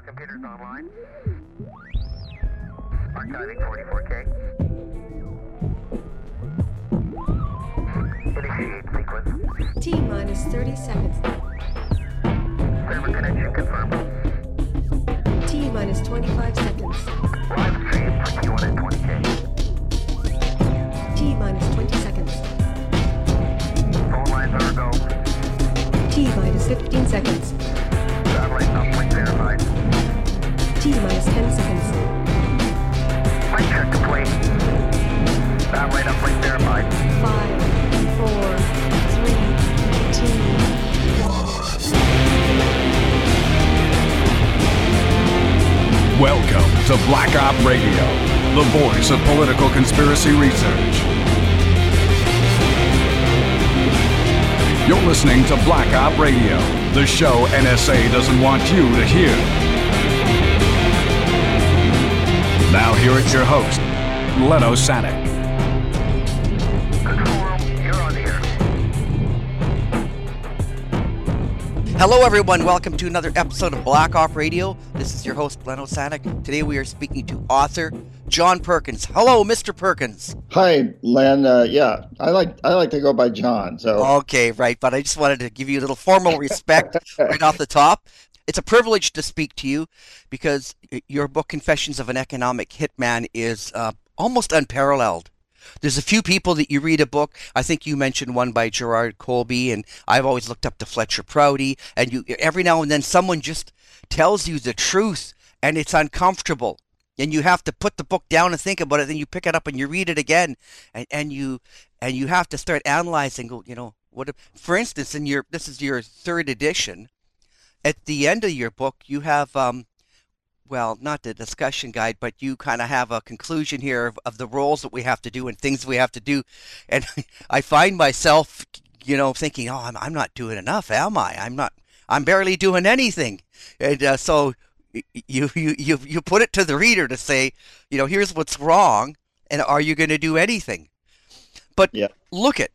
radio computers online. Archiving 44K. Initiate sequence. T-minus 30 seconds. Server connection confirmed. T-minus 25 seconds. Live stream for Q1 and 20K. T-minus 20 seconds. Phone lines are go. T-minus 15 seconds. Satellite uplink verified. T-minus 10 seconds. Flight check complete. Satellite uplink verified. 5, 4, 3, 2, 1. Welcome to Black Op Radio, the voice of political conspiracy research. You're listening to Black Op Radio, the show NSA doesn't want you to hear. Now here is your host, Leno Sanek. Hello everyone, welcome to another episode of Black Op Radio. This is your host, Leno Sanek. Today we are speaking to author John Perkins. Hello, Mr. Perkins. Hi, Len. Yeah, I like to go by John. So okay, right. But I just wanted to give you a little formal respect right off the top. It's a privilege to speak to you because your book, Confessions of an Economic Hitman, is almost unparalleled. There's a few people that you read a book. I think you mentioned one by Gerard Colby, and I've always looked up to Fletcher Prouty. And you, every now and then someone just tells you the truth, and it's uncomfortable. And you have to put the book down and think about it. Then you pick it up and you read it again, and you have to start analyzing. Go, you know, what? For instance, in your this is your third edition. At the end of your book, you have well, not the discussion guide, but you kind of have a conclusion here of the roles that we have to do and things we have to do. And I find myself, you know, thinking, oh, I'm not doing enough, am I? I'm barely doing anything, and so. You put it to the reader to say, you know, here's what's wrong, and are you going to do anything? But yeah. Look at,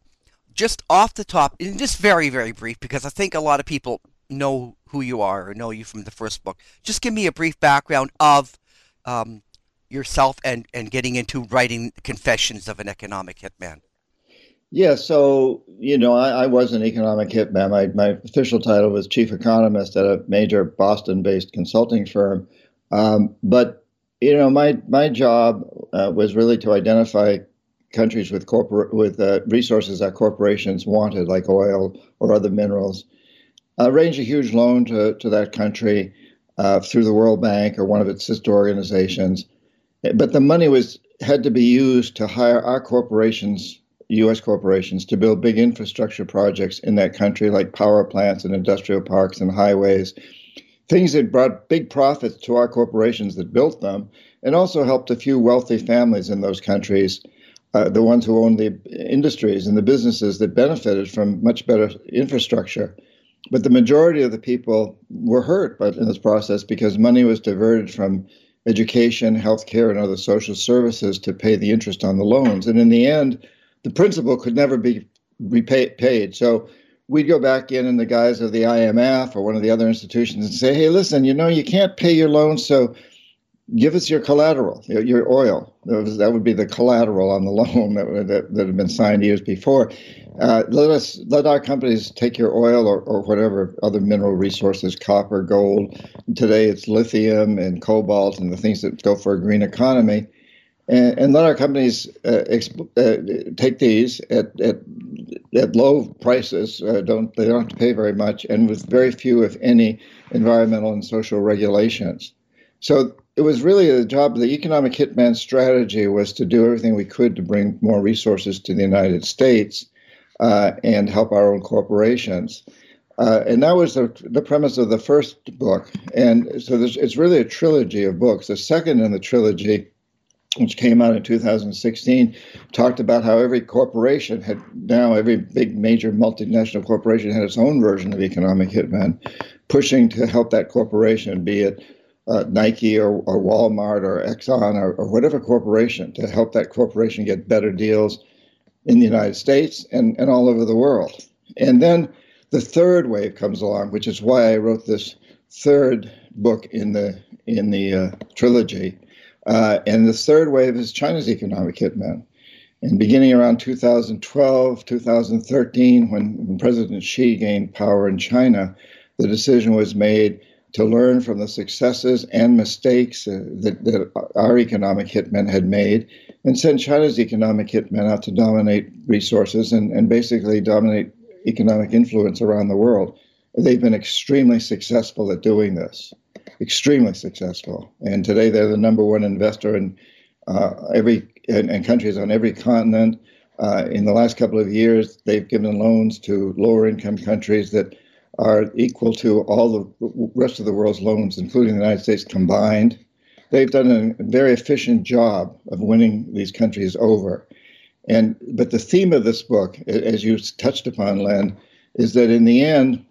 just off the top, and just very, very brief, because I think a lot of people know who you are or know you from the first book. Just give me a brief background of yourself and getting into writing Confessions of an Economic Hitman. Yeah, so, you know, I was an economic hitman. My official title was chief economist at a major Boston-based consulting firm. But, you know, my job was really to identify countries with resources that corporations wanted, like oil or other minerals, arrange a huge loan to that country through the World Bank or one of its sister organizations. But the money had to be used to hire our corporations, U.S. corporations, to build big infrastructure projects in that country, like power plants and industrial parks and highways, things that brought big profits to our corporations that built them, and also helped a few wealthy families in those countries, the ones who owned the industries and the businesses that benefited from much better infrastructure. But the majority of the people were hurt in this process because money was diverted from education, healthcare, and other social services to pay the interest on the loans. And in the end, the principal could never be repaid. So we'd go back in the guise of the IMF or one of the other institutions and say, hey, listen, you know, you can't pay your loans, so give us your collateral, your oil. That would be the collateral on the loan that had been signed years before. Let our companies take your oil or whatever other mineral resources, copper, gold. Today it's lithium and cobalt and the things that go for a green economy. And let our companies take these at low prices. They don't have to pay very much, and with very few, if any, environmental and social regulations. So it was really the job of the economic hitman strategy was to do everything we could to bring more resources to the United States and help our own corporations. And that was the premise of the first book. And so it's really a trilogy of books. The second in the trilogy, which came out in 2016, talked about how every corporation every big major multinational corporation had its own version of economic hitman, pushing to help that corporation, be it Nike or Walmart or Exxon or whatever corporation, to help that corporation get better deals in the United States and all over the world. And then the third wave comes along, which is why I wrote this third book in the trilogy. And the third wave is China's economic hitman. And beginning around 2012, 2013, when President Xi gained power in China, the decision was made to learn from the successes and mistakes that our economic hitmen had made, and send China's economic hitmen out to dominate resources and basically dominate economic influence around the world. They've been extremely successful at doing this, extremely successful. And today they're the number one investor in countries on every continent. In the last couple of years, they've given loans to lower income countries that are equal to all the rest of the world's loans, including the United States, combined. They've done a very efficient job of winning these countries over. But the theme of this book, as you touched upon, Len, is that in the end,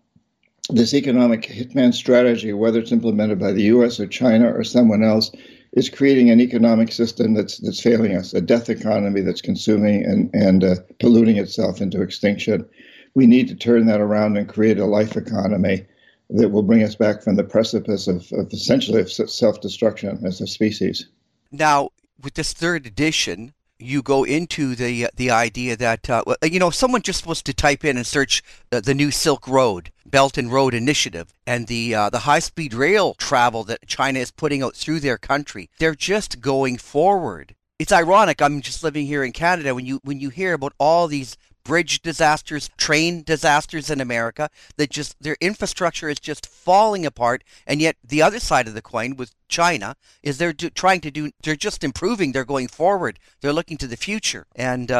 this economic hitman strategy, whether it's implemented by the U.S. or China or someone else, is creating an economic system that's failing us, a death economy that's consuming and polluting itself into extinction. We need to turn that around and create a life economy that will bring us back from the precipice of essentially self-destruction as a species. Now, with this third edition, you go into the idea that, someone just supposed to type in and search the New Silk Road, Belt and Road Initiative, and the high-speed rail travel that China is putting out through their country. They're just going forward. It's ironic. I'm just living here in Canada. When you hear about all these bridge disasters, train disasters in America, that just their infrastructure is just falling apart. And yet the other side of the coin with China is they're just improving. They're going forward. They're looking to the future. And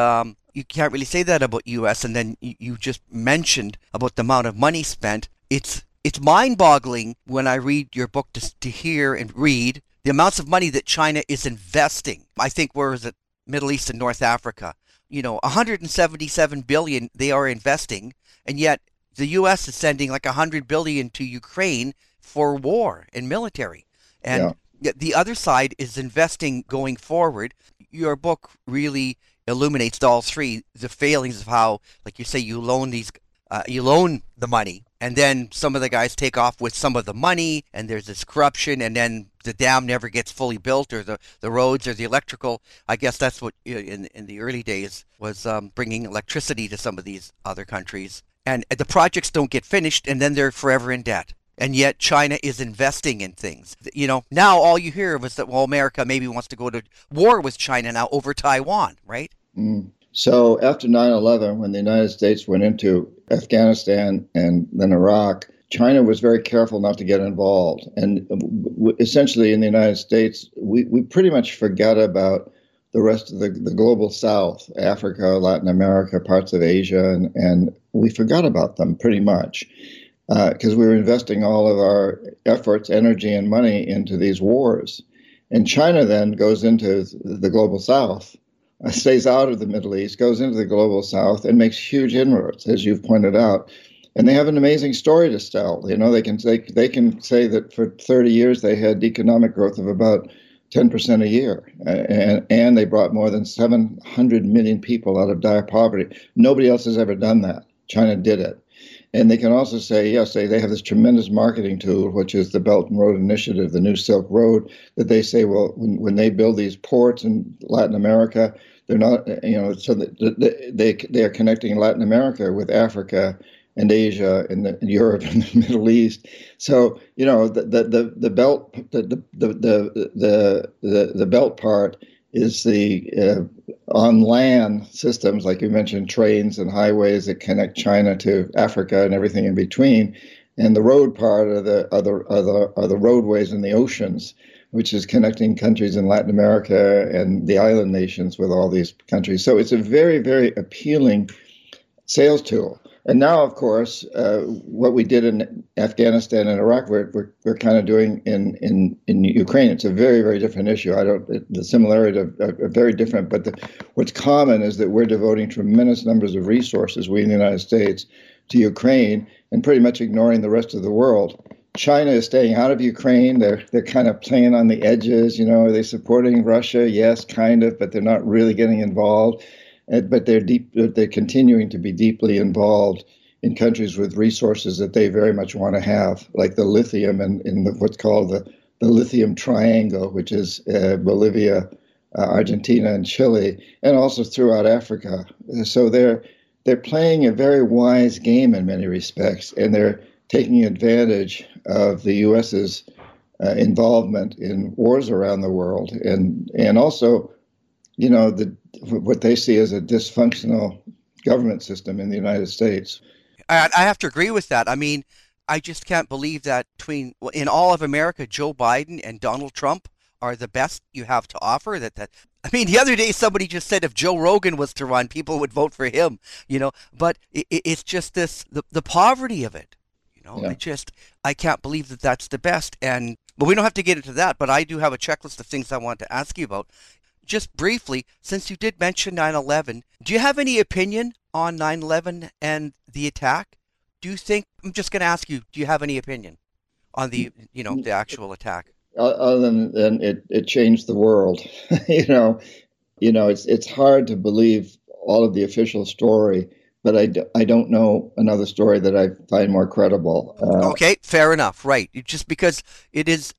you can't really say that about U.S. And then you just mentioned about the amount of money spent. It's mind-boggling when I read your book to hear and read the amounts of money that China is investing. I think, where is it? Middle East and North Africa. $177 billion they are investing, and yet the U.S. is sending like $100 billion to Ukraine for war and military. And yet the other side is investing going forward. Your book really illuminates all three, the failings of how, like you say, you loan the money, and then some of the guys take off with some of the money, and there's this corruption, and then the dam never gets fully built, or the roads or the electrical. I guess that's what in the early days was bringing electricity to some of these other countries. And the projects don't get finished, and then they're forever in debt. And yet China is investing in things. Now all you hear is that, well, America maybe wants to go to war with China now over Taiwan, right? Mm. So after 9/11, when the United States went into Afghanistan and then Iraq, China was very careful not to get involved. And essentially in the United States, we pretty much forgot about the rest of the global South, Africa, Latin America, parts of Asia, and we forgot about them pretty much because we were investing all of our efforts, energy, and money into these wars. And China then goes into the global South, stays out of the Middle East, goes into the global South, and makes huge inroads, as you've pointed out. And they have an amazing story to tell. They can say that for 30 years they had economic growth of about 10% a year, and they brought more than 700 million people out of dire poverty. Nobody else has ever done that. China did it. And they can also say, yes, they have this tremendous marketing tool, which is the Belt and Road Initiative, the New Silk Road, that they say, well, when they build these ports in Latin America, they're not, so that they are connecting Latin America with Africa and Asia and Europe and the Middle East. So, the belt part is the on land systems, like you mentioned, trains and highways that connect China to Africa and everything in between, and the road part are the roadways and the oceans, which is connecting countries in Latin America and the island nations with all these countries. So it's a very, very appealing sales tool. And now, of course, what we did in Afghanistan and Iraq, we're kind of doing in Ukraine. It's a very, very different issue. The similarities are very different, but what's common is that we're devoting tremendous numbers of resources, we in the United States, to Ukraine and pretty much ignoring the rest of the world. China is staying out of Ukraine. They're kind of playing on the edges. Are they supporting Russia? Yes, kind of, but they're not really getting involved. But they're continuing to be deeply involved in countries with resources that they very much want to have, like the lithium in what's called the lithium triangle, which is Bolivia, Argentina, and Chile, and also throughout Africa. So they're playing a very wise game in many respects, and they're taking advantage of the U.S.'s involvement in wars around the world, and also, you know, what they see as a dysfunctional government system in the United States. I have to agree with that. I mean, I just can't believe that in all of America, Joe Biden and Donald Trump are the best you have to offer. I mean, the other day somebody just said if Joe Rogan was to run, people would vote for him, you know. But it's just the poverty of it, you know. Yeah. I can't believe that that's the best. But we don't have to get into that. But I do have a checklist of things I want to ask you about. Just briefly, since you did mention 9/11, do you have any opinion on 9/11 and the attack? I'm just going to ask you, do you have any opinion on the actual attack? Other than it changed the world. you know, it's hard to believe all of the official story, but I don't know another story that I find more credible. Okay, fair enough. Right. Just because it is,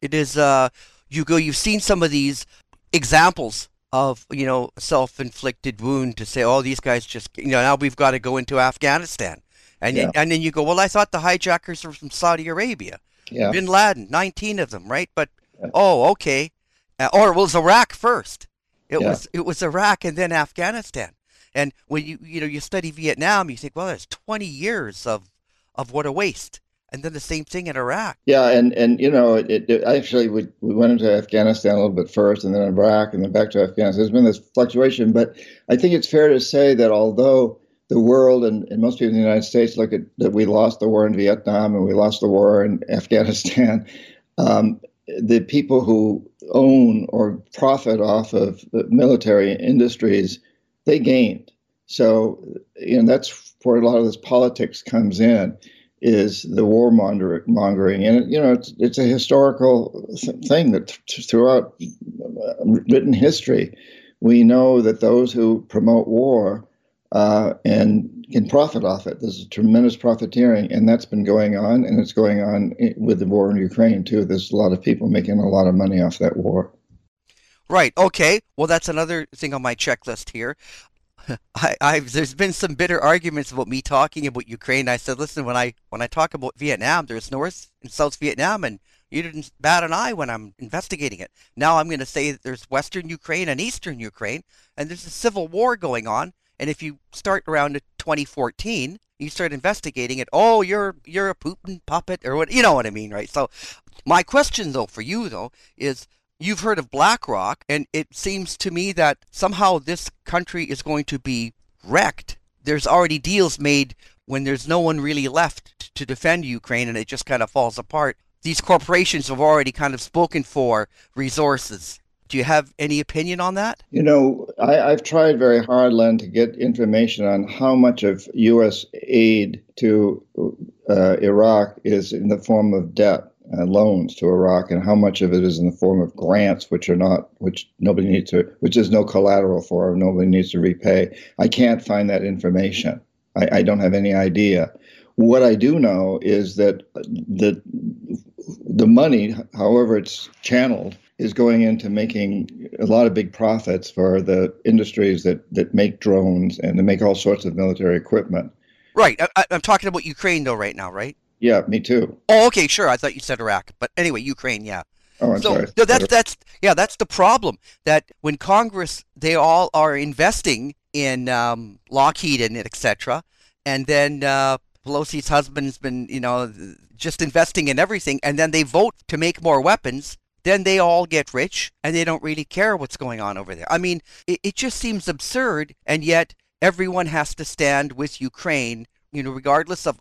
you've seen some of these examples of, you know, self-inflicted wound to say, oh, these guys just, you know, now we've got to go into Afghanistan. And then you go, well, I thought the hijackers were from Saudi Arabia. Yeah. Bin Laden, 19 of them, right? But, oh, okay. Or it was Iraq first. It was Iraq and then Afghanistan. And when you study Vietnam, you think, well, there's 20 years of what a waste. And then the same thing in Iraq. Yeah, and you know, actually we went into Afghanistan a little bit first, and then Iraq, and then back to Afghanistan. There's been this fluctuation, but I think it's fair to say that although the world and most people in the United States look at that we lost the war in Vietnam and we lost the war in Afghanistan, the people who own or profit off of military industries, they gained. So, you know, that's where a lot of this politics comes in, is the war mongering. And, you know, it's a historical thing that throughout written history, we know that those who promote war and can profit off it. There's tremendous profiteering, and that's been going on, and it's going on with the war in Ukraine, too. There's a lot of people making a lot of money off that war. Right. Okay. Well, that's another thing on my checklist here. There's been some bitter arguments about me talking about Ukraine. I said, listen, when I talk about Vietnam, there's North and South Vietnam, and you didn't bat an eye when I'm investigating it. Now I'm going to say that there's Western Ukraine and Eastern Ukraine, and there's a civil war going on. And if you start around 2014, you start investigating it. Oh, you're a Putin puppet, or what? You know what I mean, right? So my question, though, for you, though, is, you've heard of BlackRock, and it seems to me that somehow this country is going to be wrecked. There's already deals made when there's no one really left to defend Ukraine, and it just kind of falls apart. These corporations have already kind of spoken for resources. Do you have any opinion on that? You know, I've tried very hard, Len, to get information on how much of U.S. aid to Iraq is in the form of debt. Loans to Iraq, and how much of it is in the form of grants, which there's no collateral for, nobody needs to repay. I can't find that information. I don't have any idea. What I do know is that the money, however it's channeled, is going into making a lot of big profits for the industries that make drones and to make all sorts of military equipment. Right. I'm talking about Ukraine, though, right now, right? Yeah, me too. Oh, okay, sure. I thought you said Iraq, but anyway, Ukraine, yeah. Oh, I'm sorry. No, that's the problem. That when Congress, they all are investing in Lockheed and etc., and then Pelosi's husband's been, you know, just investing in everything, and then they vote to make more weapons. Then they all get rich, and they don't really care what's going on over there. I mean, it just seems absurd, and yet everyone has to stand with Ukraine, you know, regardless of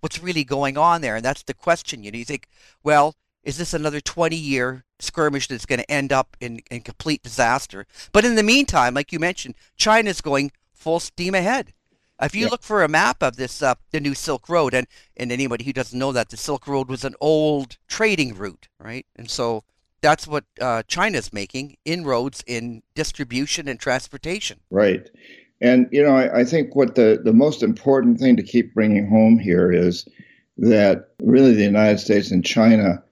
what's really going on there. And that's the question. You know, you think, well, is this another 20-year skirmish that's going to end up in complete disaster? But in the meantime, like you mentioned, China's going full steam ahead. If you look for a map of this, the New Silk Road, and anybody who doesn't know that, the Silk Road was an old trading route, right? And so that's what China's making, inroads in distribution and transportation. Right. And, you know, I think what the most important thing to keep bringing home here is that really the United States and China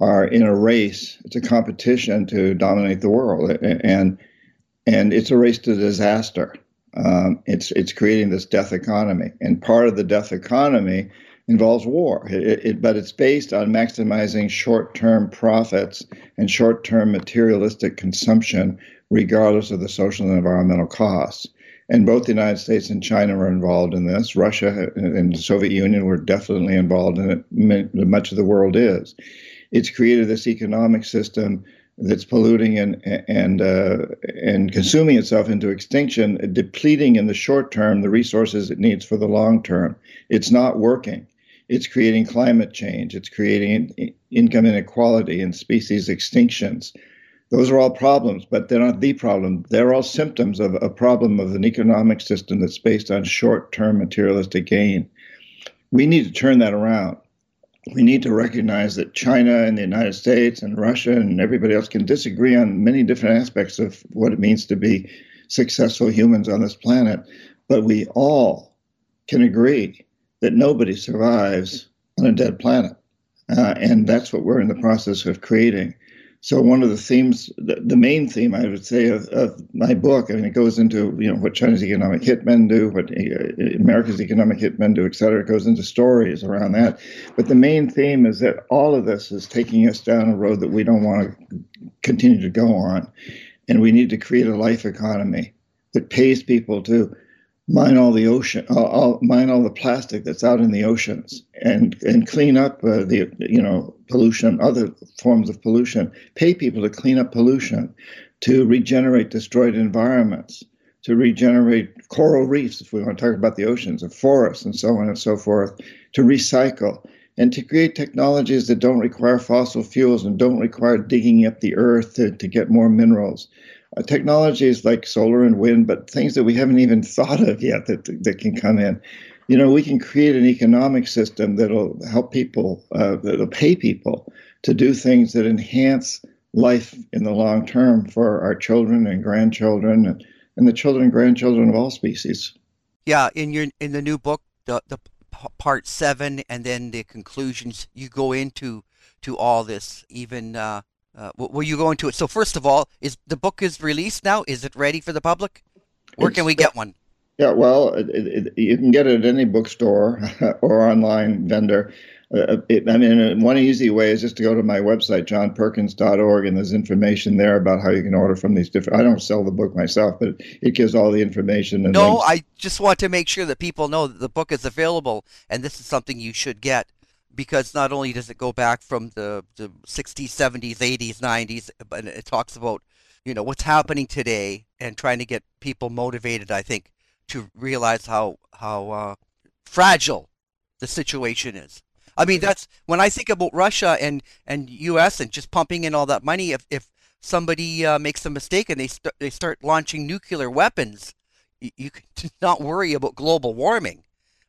are in a race. It's a competition to dominate the world. And it's a race to disaster. It's creating this death economy. And part of the death economy involves war, but it's based on maximizing short-term profits and short-term materialistic consumption, regardless of the social and environmental costs. And both the United States and China were involved in this. Russia and the Soviet Union were definitely involved in it. Much of the world is. It's created this economic system that's polluting and consuming itself into extinction, depleting in the short term the resources it needs for the long term. It's not working. It's creating climate change. It's creating income inequality and species extinctions. Those are all problems, but they're not the problem. They're all symptoms of a problem of an economic system that's based on short-term materialistic gain. We need to turn that around. We need to recognize that China and the United States and Russia and everybody else can disagree on many different aspects of what it means to be successful humans on this planet, but we all can agree that nobody survives on a dead planet, and that's what we're in the process of creating. So one of the themes, the main theme, I would say, of my book, I mean, it goes into, you know, what China's economic hitmen do, what America's economic hitmen do, et cetera. It goes into stories around that. But the main theme is that all of this is taking us down a road that we don't want to continue to go on. And we need to create a life economy that pays people to mine all the ocean, mine all the plastic that's out in the oceans, and clean up the pollution, other forms of pollution. Pay people to clean up pollution, to regenerate destroyed environments, to regenerate coral reefs, if we want to talk about the oceans, and forests, and so on and so forth. To recycle and to create technologies that don't require fossil fuels and don't require digging up the earth to get more minerals. Technologies like solar and wind, but things that we haven't even thought of yet that can come in. You know, we can create an economic system that'll help people, that'll pay people to do things that enhance life in the long term for our children and grandchildren and the children and grandchildren of all species. Yeah, in the new book, the part 7, and then the conclusions, you go into all this, even. Will you go into it? So first of all, is the book is released now? Is it ready for the public? Where can we get one? Yeah, well, you can get it at any bookstore or online vendor. One easy way is just to go to my website, johnperkins.org, and there's information there about how you can order from these different. I don't sell the book myself, but it gives all the information. And no, links. I just want to make sure that people know that the book is available, and this is something you should get. Because not only does it go back from the 60s, 70s, 80s, 90s, but it talks about, you know, what's happening today and trying to get people motivated, I think, to realize how fragile the situation is. I mean, that's when I think about Russia and U.S. and just pumping in all that money. If somebody makes a mistake and they start launching nuclear weapons, you can not worry about global warming.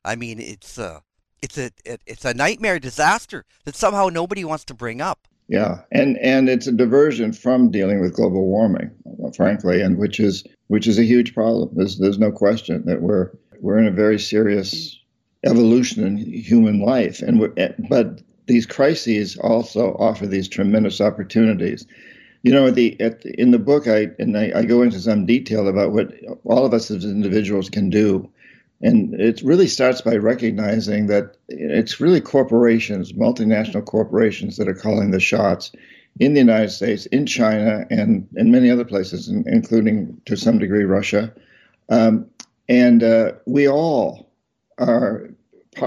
I mean, it's a nightmare disaster that somehow nobody wants to bring up. Yeah, and it's a diversion from dealing with global warming, frankly, and which is a huge problem. There's no question that we're in a very serious evolution in human life, but these crises also offer these tremendous opportunities. You know, in the book, I go into some detail about what all of us as individuals can do. And it really starts by recognizing that it's really corporations, multinational corporations, that are calling the shots in the United States, in China, and in many other places, including to some degree Russia. We all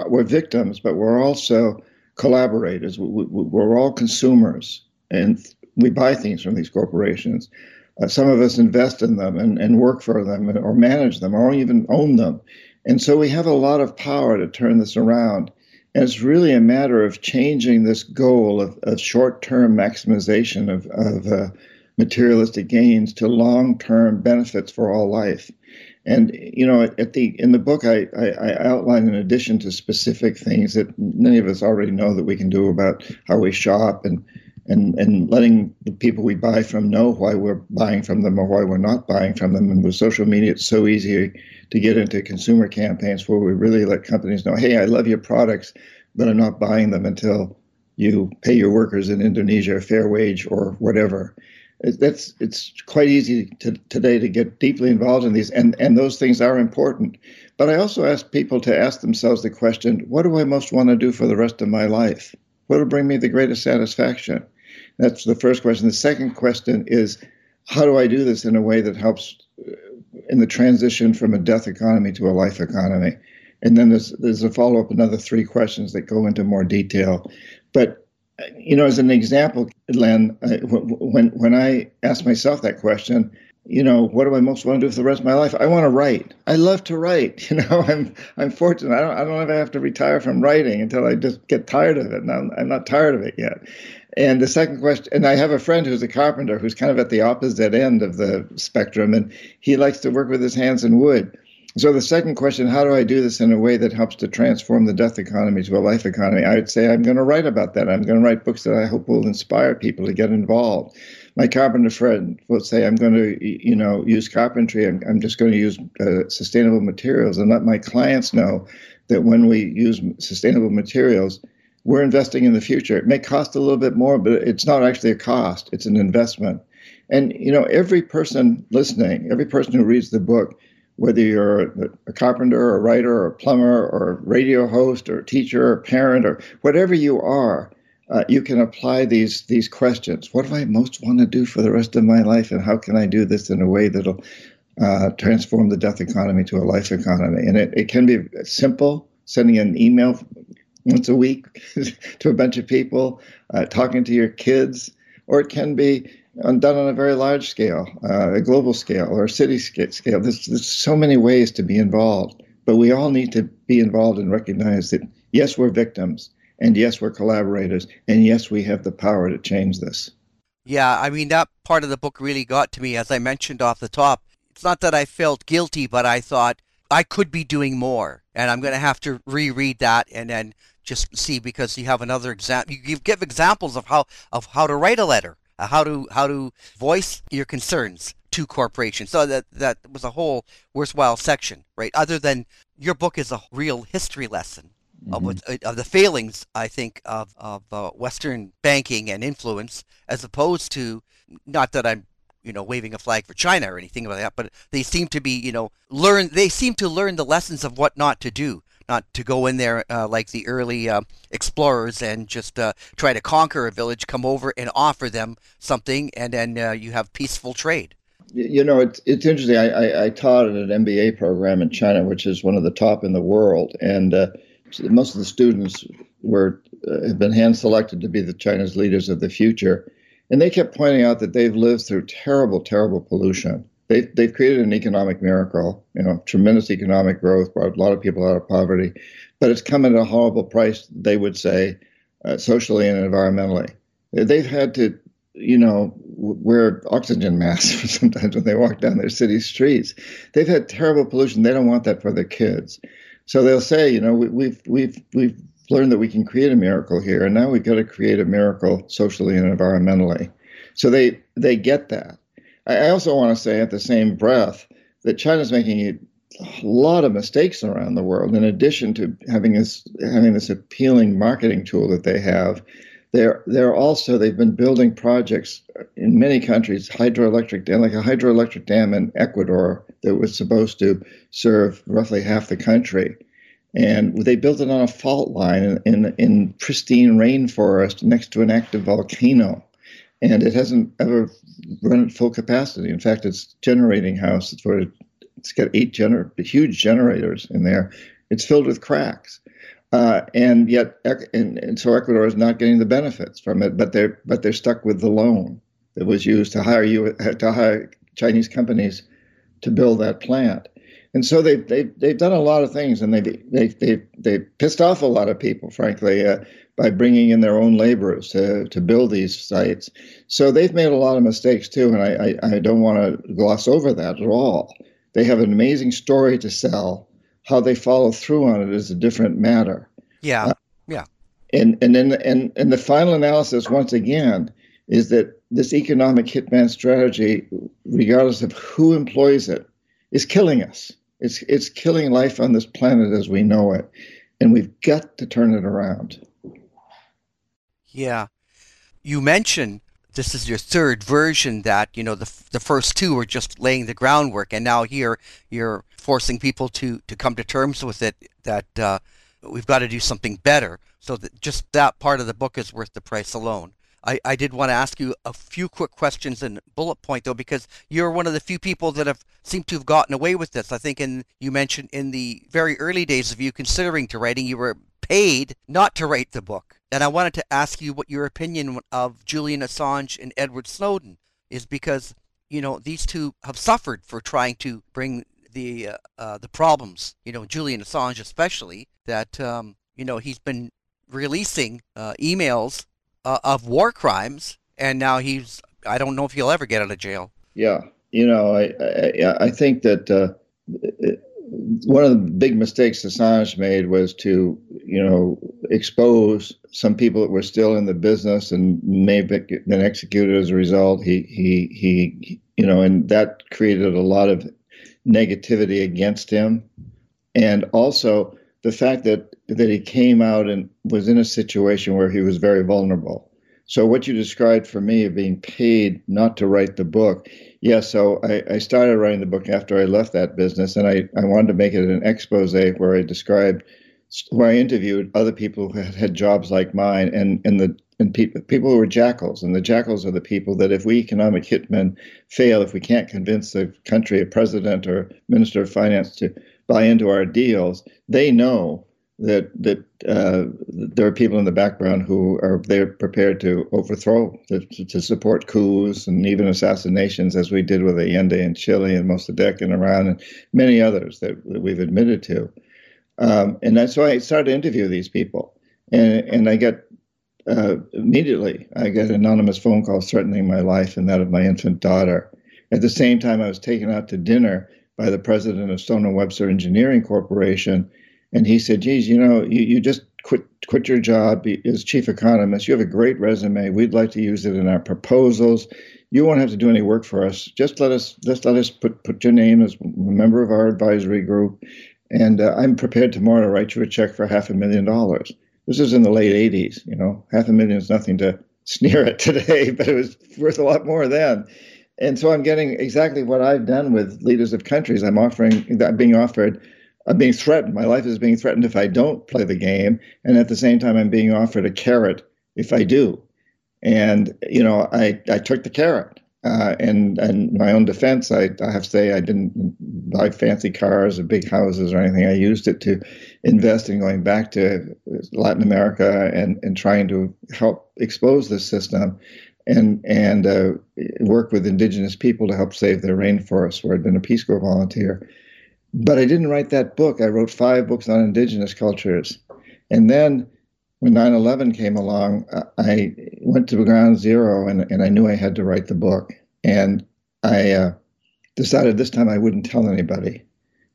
we're victims, but we're also collaborators. We're all consumers, and we buy things from these corporations. Some of us invest in them and work for them or manage them or even own them. And so we have a lot of power to turn this around. And it's really a matter of changing this goal of short-term maximization of materialistic gains to long-term benefits for all life. And, you know, in the book, I outline, in addition to specific things that many of us already know that we can do about how we shop and and letting the people we buy from know why we're buying from them or why we're not buying from them. And with social media, it's so easy to get into consumer campaigns where we really let companies know, hey, I love your products, but I'm not buying them until you pay your workers in Indonesia a fair wage or whatever. It's quite easy today to get deeply involved in these, and those things are important. But I also ask people to ask themselves the question, what do I most want to do for the rest of my life? What will bring me the greatest satisfaction? That's the first question. The second question is, how do I do this in a way that helps in the transition from a death economy to a life economy? And then there's a follow-up, another three questions that go into more detail. But you know, as an example, Len, when I ask myself that question, you know, what do I most want to do for the rest of my life? I want to write. I love to write. You know, I'm fortunate. I don't ever have to retire from writing until I just get tired of it. And I'm not tired of it yet. And the second question, and I have a friend who's a carpenter who's kind of at the opposite end of the spectrum, and he likes to work with his hands in wood. So the second question, how do I do this in a way that helps to transform the death economy to a life economy? I would say I'm going to write about that. I'm going to write books that I hope will inspire people to get involved. My carpenter friend would say, I'm going to, you know, use carpentry. I'm just going to use sustainable materials and let my clients know that when we use sustainable materials, we're investing in the future. It may cost a little bit more, but it's not actually a cost. It's an investment. And, you know, every person listening, every person who reads the book, whether you're a carpenter or a writer or a plumber or a radio host or a teacher or a parent or whatever you are, you can apply these questions. What do I most want to do for the rest of my life, and how can I do this in a way that'll transform the death economy to a life economy? And it can be simple, sending an email once a week to a bunch of people, talking to your kids, or it can be done on a very large scale, a global scale or a city scale. There's so many ways to be involved, but we all need to be involved and recognize that, yes, we're victims, and yes, we're collaborators, and yes, we have the power to change this. Yeah, I mean, that part of the book really got to me, as I mentioned off the top. It's not that I felt guilty, but I thought I could be doing more, and I'm going to have to reread that and then just see, because you have another example. You give examples of how to write a letter, how to voice your concerns to corporations. So that was a whole worthwhile section, right? Other than your book is a real history lesson of the failings, I think, of Western banking and influence, as opposed to, not that I'm, you know, waving a flag for China or anything like that, but they seem to be, you know, learn the lessons of what not to do. Not to go in there like the early explorers and just try to conquer a village, come over and offer them something, and then you have peaceful trade. You know, it's interesting. I taught at an MBA program in China, which is one of the top in the world, and most of the students have been hand-selected to be the China's leaders of the future, and they kept pointing out that they've lived through terrible, terrible pollution. They've created an economic miracle, you know, tremendous economic growth, brought a lot of people out of poverty, but it's come at a horrible price, they would say, socially and environmentally. They've had to, you know, wear oxygen masks sometimes when they walk down their city streets. They've had terrible pollution. They don't want that for their kids. So they'll say, you know, we've learned that we can create a miracle here, and now we've got to create a miracle socially and environmentally. So they get that. I also want to say at the same breath that China's making a lot of mistakes around the world. In addition to having this appealing marketing tool that they have, they've been building projects in many countries, hydroelectric dam in Ecuador that was supposed to serve roughly half the country. And they built it on a fault line in pristine rainforest next to an active volcano. And it hasn't ever run at full capacity. In fact, it's generating house. It's got eight huge generators in there. It's filled with cracks, and yet, and so Ecuador is not getting the benefits from it. But they're stuck with the loan that was used to hire Chinese companies to build that plant. And so they've done a lot of things, and they pissed off a lot of people, frankly, by bringing in their own laborers to build these sites. So they've made a lot of mistakes too, and I don't want to gloss over that at all. They have an amazing story to sell. How they follow through on it is a different matter. Yeah, yeah. And the final analysis, once again, is that this economic hitman strategy, regardless of who employs it, is killing us. It's killing life on this planet as we know it, and we've got to turn it around. Yeah. You mentioned this is your third version that, you know, the first two were just laying the groundwork, and now here you're forcing people to come to terms with it, that we've got to do something better. So that just that part of the book is worth the price alone. I did want to ask you a few quick questions in bullet point, though, because you're one of the few people that have seemed to have gotten away with this. I think you mentioned in the very early days of you considering to writing, you were paid not to write the book. And I wanted to ask you what your opinion of Julian Assange and Edward Snowden is, because, you know, these two have suffered for trying to bring the problems, you know, Julian Assange especially, that, you know, he's been releasing emails of war crimes, and now I don't know if he'll ever get out of jail. Yeah, you know, I think that one of the big mistakes Assange made was to, you know, expose some people that were still in the business and maybe been executed as a result. He you know, and that created a lot of negativity against him, and also the fact that he came out and was in a situation where he was very vulnerable. So what you described for me of being paid not to write the book, yeah, so I started writing the book after I left that business, and I wanted to make it an expose where I described, where I interviewed other people who had jobs like mine, and people who were jackals, and the jackals are the people that if we economic hitmen fail, if we can't convince the country, a president or minister of finance to buy into our deals, they know that there are people in the background they're prepared to overthrow, to support coups and even assassinations, as we did with Allende in Chile and Mossadegh in Iran and many others that we've admitted to. And that's why I started to interview these people. And I got, immediately, I got anonymous phone calls threatening my life and that of my infant daughter. At the same time, I was taken out to dinner by the president of Stone & Webster Engineering Corporation, and he said, geez, you know, you just quit your job as chief economist. You have a great resume. We'd like to use it in our proposals. You won't have to do any work for us. Just let us put your name as a member of our advisory group. And I'm prepared tomorrow to write you a check for $500,000. This is in the late 80s. You know, $500,000 is nothing to sneer at today, but it was worth a lot more then. And so I'm getting exactly what I've done with leaders of countries. I'm being threatened. My life is being threatened if I don't play the game. And at the same time, I'm being offered a carrot if I do. And, you know, I took the carrot. And my own defense, I have to say, I didn't buy fancy cars or big houses or anything. I used it to invest in going back to Latin America and trying to help expose this system and work with indigenous people to help save their rainforests, where I'd been a Peace Corps volunteer. But I didn't write that book. I wrote 5 books on indigenous cultures. And then when 9/11 came along, I went to ground zero, and I knew I had to write the book. And I decided this time I wouldn't tell anybody.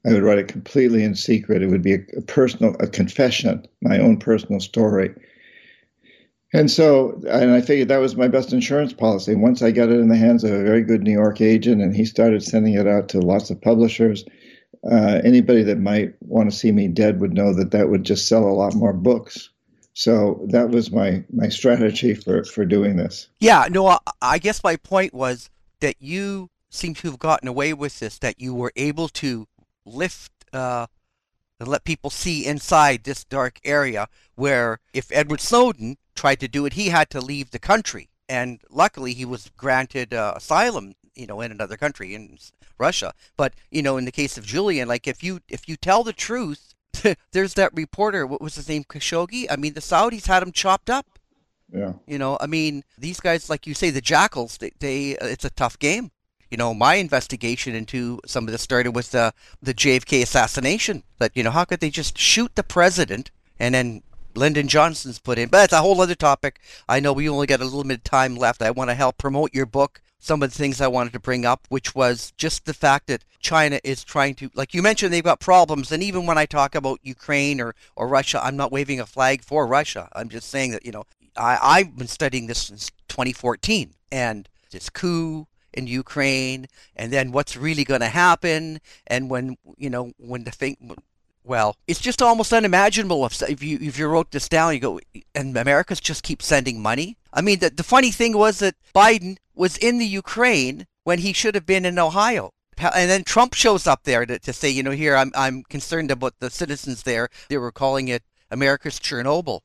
I would write it completely in secret. It would be a confession, my own personal story. And I figured that was my best insurance policy. Once I got it in the hands of a very good New York agent, and he started sending it out to lots of publishers, anybody that might want to see me dead would know that would just sell a lot more books. So that was my strategy for doing this. Yeah, no, I guess my point was that you seem to have gotten away with this, that you were able to lift and let people see inside this dark area, where if Edward Snowden tried to do it, he had to leave the country. And luckily he was granted asylum, you know, in another country, in Russia. But, you know, in the case of Julian, like if you tell the truth, there's that reporter, what was his name, Khashoggi? I mean, the Saudis had him chopped up. Yeah. You know, I mean, these guys, like you say, the jackals, they it's a tough game. You know, my investigation into some of this started with the JFK assassination. But, you know, how could they just shoot the president and then Lyndon Johnson's put in. But that's a whole other topic. I know we only got a little bit of time left. I want to help promote your book. Some of the things I wanted to bring up, which was just the fact that China is trying to, like you mentioned, they've got problems. And even when I talk about Ukraine or Russia, I'm not waving a flag for Russia. I'm just saying that, you know, I've been studying this since 2014, and this coup in Ukraine, and then what's really going to happen, and when, you know, when the thing, well, it's just almost unimaginable if you wrote this down, you go, and America's just keep sending money. I mean, the funny thing was that Biden was in the Ukraine when he should have been in Ohio. And then Trump shows up there to say, you know, here, I'm concerned about the citizens there. They were calling it America's Chernobyl.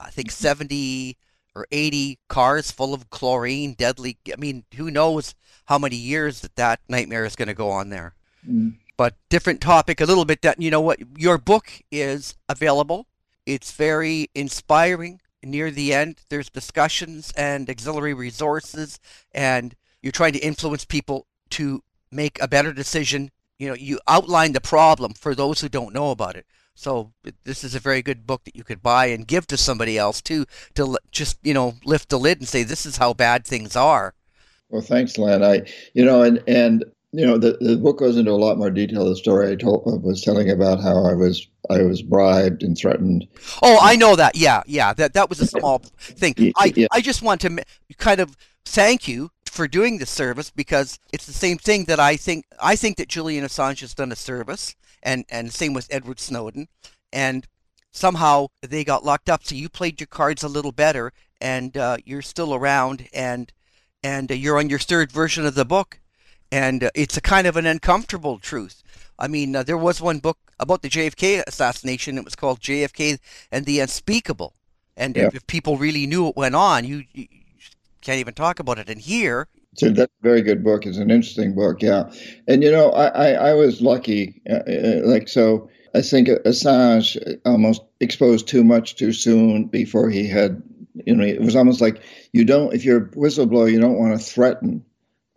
I think 70 or 80 cars full of chlorine, deadly. I mean, who knows how many years that nightmare is going to go on there. Mm. But different topic a little bit. That, you know what, your book is available. It's very inspiring. Near the end, there's discussions and auxiliary resources, and you're trying to influence people to make a better decision. You know, you outline the problem for those who don't know about it. So this is a very good book that you could buy and give to somebody else too, to just, you know, lift the lid and say, this is how bad things are. Well, thanks, Len. The book goes into a lot more detail. The story I was telling about how I was bribed and threatened. Oh, I know that. Yeah. That was a small thing. Yeah. I just want to kind of thank you for doing this service, because it's the same thing that I think that Julian Assange has done a service, and same with Edward Snowden, and somehow they got locked up. So you played your cards a little better, and you're still around, and you're on your third version of the book. And it's a kind of an uncomfortable truth. I mean, there was one book about the JFK assassination. It was called JFK and the Unspeakable. And if people really knew what went on, you can't even talk about it. And here... So that's a very good book. It's an interesting book, yeah. And, you know, I was lucky. I think Assange almost exposed too much too soon before he had... You know, it was almost like if you're a whistleblower, you don't want to threaten.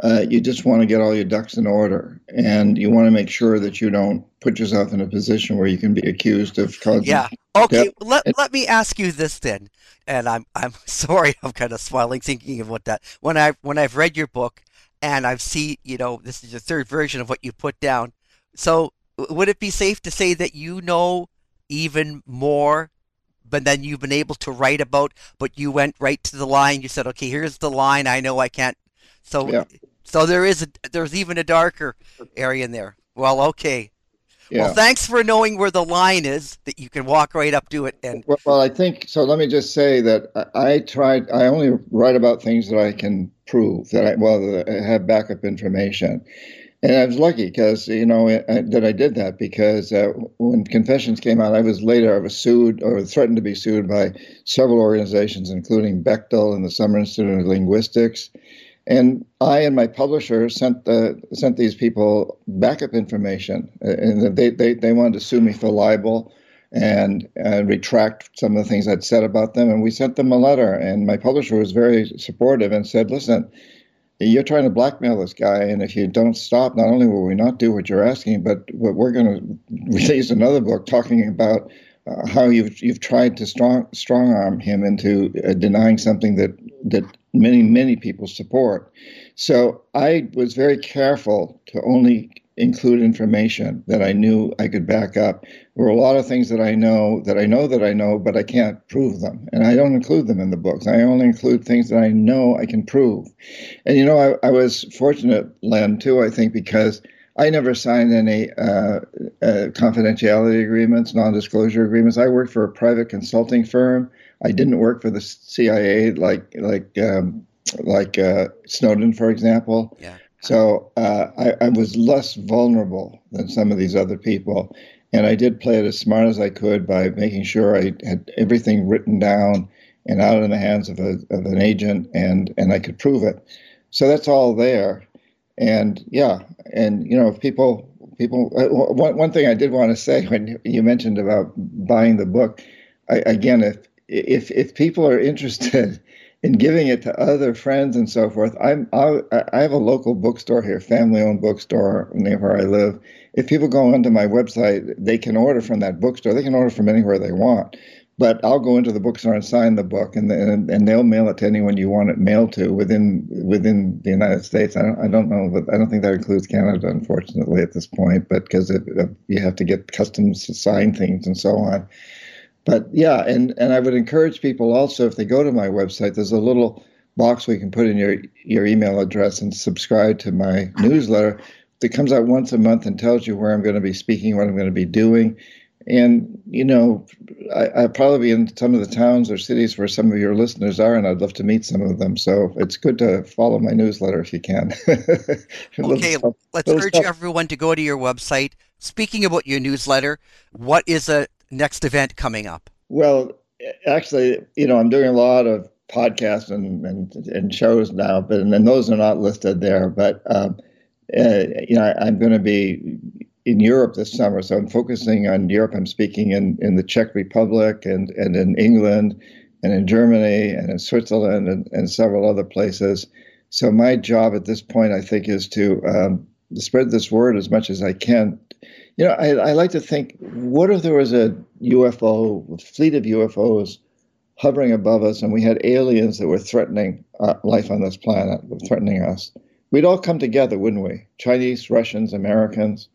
You just want to get all your ducks in order, and you want to make sure that you don't put yourself in a position where you can be accused of causing. Yeah. Okay. Let me ask you this then, and I'm sorry, I'm kind of smiling thinking about that. When I've read your book and I've seen, you know, this is your third version of what you put down. So would it be safe to say that you know even more than you've been able to write about? But you went right to the line. You said, okay, here's the line. I know I can't. So, yeah. So there's even a darker area in there. Well, okay. Yeah. Well, thanks for knowing where the line is that you can walk right up to it. And well, I think so. Let me just say that I only write about things that I can prove that I have backup information. And I was lucky because, you know, that I did that, because when Confessions came out, I was sued or threatened to be sued by several organizations, including Bechtel and the Summer Institute of Linguistics. And I and my publisher sent these people backup information, and they wanted to sue me for libel and retract some of the things I'd said about them. And we sent them a letter, and my publisher was very supportive and said, listen, you're trying to blackmail this guy, and if you don't stop, not only will we not do what you're asking, but we're going to release another book talking about how you've tried to strong arm him into denying something that many people support. So I was very careful to only include information that I knew I could back up. There were a lot of things that I know, but I can't prove them, and I don't include them in the books. I only include things that I know I can prove. And you know, I was fortunate, Len, too, I think, because I never signed any confidentiality agreements, non-disclosure agreements. I worked for a private consulting firm. I didn't work for the CIA like Snowden, for example. Yeah. So I was less vulnerable than some of these other people, and I did play it as smart as I could by making sure I had everything written down and out in the hands of an agent, and I could prove it. So that's all there. And yeah, and you know, if people. One thing I did want to say when you mentioned about buying the book, if people are interested in giving it to other friends and so forth, I have a local bookstore here, family-owned bookstore near where I live. If people go onto my website, they can order from that bookstore. They can order from anywhere they want. But I'll go into the bookstore and sign the book, and they'll mail it to anyone you want it mailed to within the United States. I don't know, but I don't think that includes Canada, unfortunately, at this point. But because you have to get customs to sign things and so on. But yeah, and I would encourage people also, if they go to my website, there's a little box where you can put in your email address and subscribe to my newsletter that comes out once a month and tells you where I'm going to be speaking, what I'm going to be doing. And, you know, I'll probably be in some of the towns or cities where some of your listeners are, and I'd love to meet some of them. So it's good to follow my newsletter if you can. Okay, let's urge everyone to go to your website. Speaking about your newsletter, what is the next event coming up? Well, actually, you know, I'm doing a lot of podcasts and shows now, but and those are not listed there. But, you know, I'm going to be in Europe this summer. So I'm focusing on Europe. I'm speaking in the Czech Republic and in England and in Germany and in Switzerland and several other places. So my job at this point, I think, is to spread this word as much as I can. You know, I like to think, what if there was a UFO, a fleet of UFOs hovering above us, and we had aliens that were threatening life on this planet, threatening us? We'd all come together, wouldn't we? Chinese, Russians, Americans.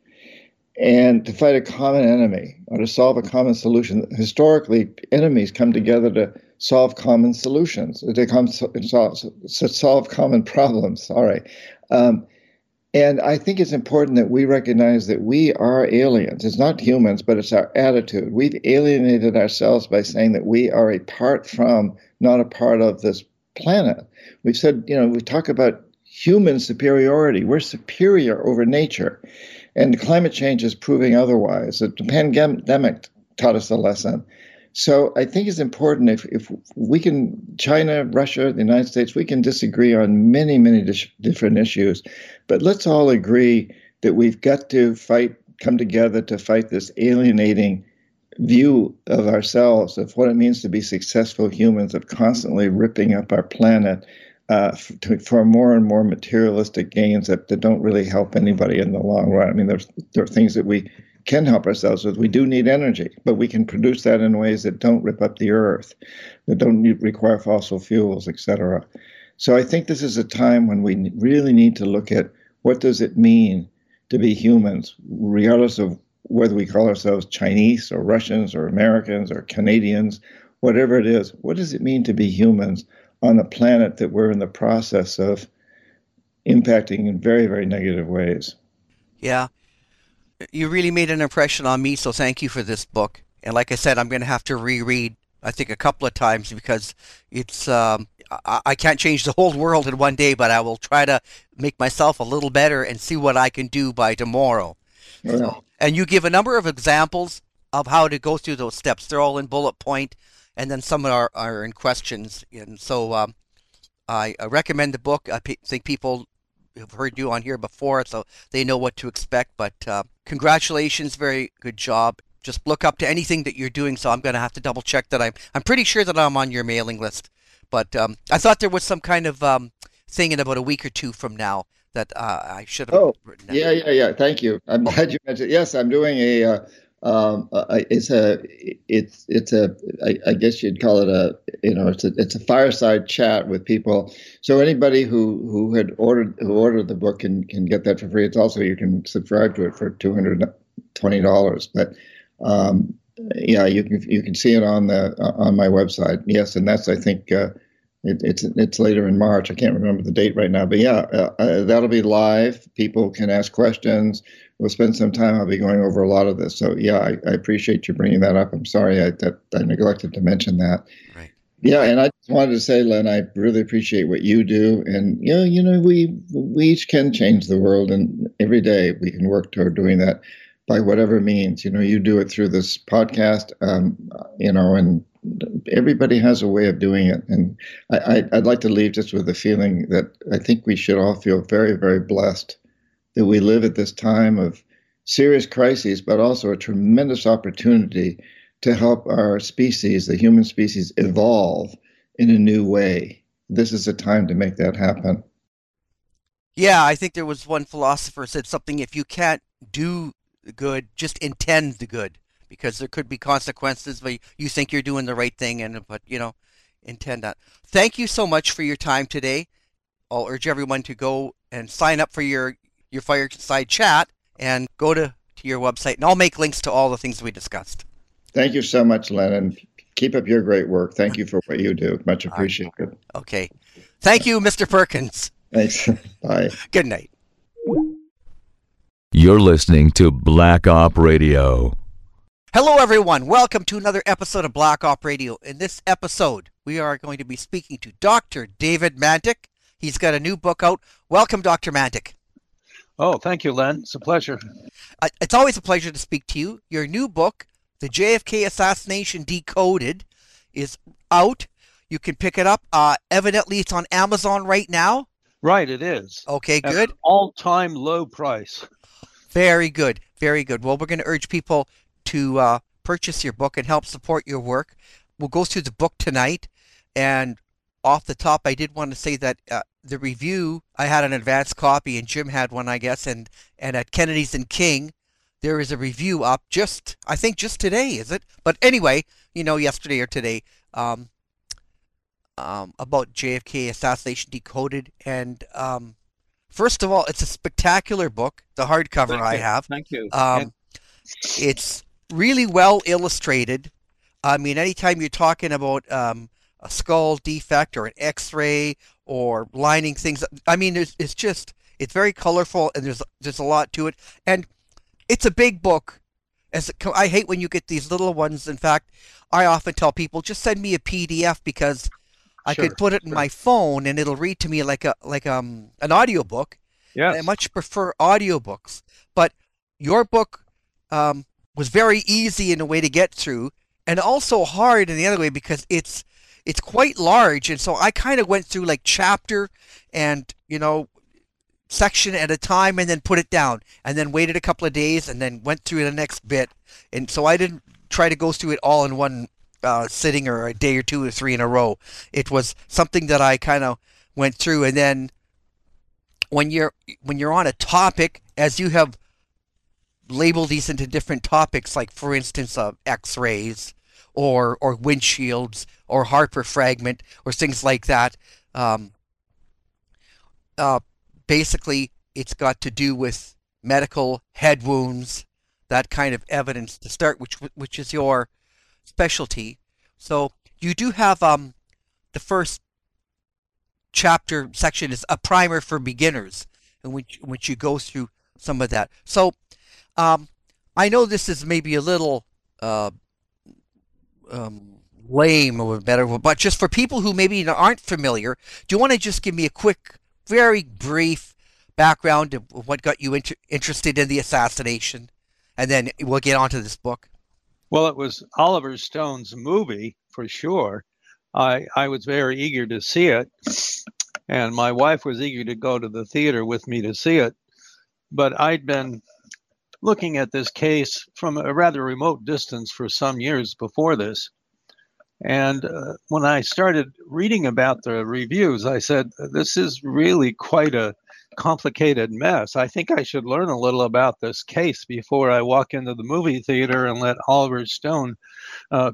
And to fight a common enemy or to solve a common solution. Historically, enemies come together to solve common solutions. They come to solve common problems. Sorry. And I think it's important that we recognize that we are aliens. It's not humans, but it's our attitude. We've alienated ourselves by saying that we are apart from, not a part of this planet. We've said, you know, we talk about human superiority. We're superior over nature. And climate change is proving otherwise. The pandemic taught us a lesson. So I think it's important if we can, China, Russia, the United States, we can disagree on many, many different issues. But let's all agree that we've got to fight, come together to fight this alienating view of ourselves, of what it means to be successful humans, of constantly ripping up our planet for more and more materialistic gains that don't really help anybody in the long run. I mean, there are things that we can help ourselves with. We do need energy, but we can produce that in ways that don't rip up the earth, that don't require fossil fuels, et cetera. So I think this is a time when we really need to look at what does it mean to be humans, regardless of whether we call ourselves Chinese or Russians or Americans or Canadians, whatever it is. What does it mean to be humans on a planet that we're in the process of impacting in very, very negative ways? Yeah. You really made an impression on me, so thank you for this book. And like I said, I'm going to have to reread, I think, a couple of times because it's I can't change the whole world in one day, but I will try to make myself a little better and see what I can do by tomorrow. Yeah. So, and you give a number of examples of how to go through those steps. They're all in bullet point. And then some are in questions. And so I recommend the book. I think people have heard you on here before, so they know what to expect. But congratulations, very good job. Just look up to anything that you're doing. So I'm going to have to double check that. I'm pretty sure that I'm on your mailing list. But I thought there was some kind of thing in about a week or two from now that I should have written down. Yeah. Thank you. I'm glad you mentioned it. Yes, I'm doing a... I guess you'd call it a fireside chat with people. So anybody who ordered the book can get that for free. It's also, you can subscribe to it for $220, but, yeah, you can see it on my website. Yes. And that's, I think, it's later in March. I can't remember the date right now, but yeah, that'll be live. People can ask questions. We'll spend some time. I'll be going over a lot of this. So yeah, I appreciate you bringing that up. I'm sorry I neglected to mention that. Right. Yeah, and I just wanted to say, Len, I really appreciate what you do. And you know, we each can change the world, and every day we can work toward doing that by whatever means. You know, you do it through this podcast. You know, and everybody has a way of doing it. And I'd like to leave just with the feeling that I think we should all feel very, very blessed that we live at this time of serious crises, but also a tremendous opportunity to help our species, the human species, evolve in a new way. This is a time to make that happen. Yeah, I think there was one philosopher said something, if you can't do good, just intend the good. because there could be consequences, but you think you're doing the right thing, and but you know, intend not. Thank you so much for your time today. I'll urge everyone to go and sign up for your fireside chat and go to your website, and I'll make links to all the things we discussed. Thank you so much, Lennon. Keep up your great work. Thank you for what you do. Much appreciated. Okay. Thank you, Mr. Perkins. Thanks. Bye. Good night. You're listening to Black Op Radio. Hello, everyone. Welcome to another episode of Black Op Radio. In this episode, we are going to be speaking to Dr. David Mantik. He's got a new book out. Welcome, Dr. Mantik. Oh, thank you, Len. It's a pleasure. It's always a pleasure to speak to you. Your new book, The JFK Assassination Decoded, is out. You can pick it up. Evidently, it's on Amazon right now. Right, it is. Okay, good. All-time low price. Very good. Very good. Well, we're going to urge people to purchase your book and help support your work. We'll go through the book tonight. And off the top, I did want to say that the review, I had an advanced copy, and Jim had one, I guess, and at Kennedy's and King, there is a review up just, I think just today, is it? But anyway, you know, yesterday or today, about JFK Assassination Decoded. And first of all, it's a spectacular book, the hardcover I have. Thank you. It's really well illustrated. I mean, anytime you're talking about a skull defect or an x-ray or lining things, I mean, it's just, it's very colorful, and there's a lot to it. And it's a big book. I hate when you get these little ones. In fact, I often tell people, just send me a PDF, because I could put it in my phone and it'll read to me like an audiobook. Yeah, I much prefer audiobooks. But your book was very easy in a way to get through, and also hard in the other way, because it's quite large, and so I kind of went through like chapter and section at a time, and then put it down, and then waited a couple of days, and then went through the next bit. And so I didn't try to go through it all in one sitting, or a day or two or three in a row. It was something that I kind of went through, and then when you're on a topic, as you have labeled these into different topics, like for instance x-rays or windshields or Harper fragment or things like that, basically, it's got to do with medical head wounds, that kind of evidence to start, which is your specialty. So you do have the first chapter section is a primer for beginners, in which you go through some of that. So I know this is maybe a little lame or better, but just for people who maybe aren't familiar, do you want to just give me a quick, very brief background of what got you interested in the assassination, and then we'll get onto this book? Well, it was Oliver Stone's movie, for sure. I was very eager to see it, and my wife was eager to go to the theater with me to see it. But I'd been looking at this case from a rather remote distance for some years before this. And when I started reading about the reviews, I said, this is really quite a complicated mess. I think I should learn a little about this case before I walk into the movie theater and let Oliver Stone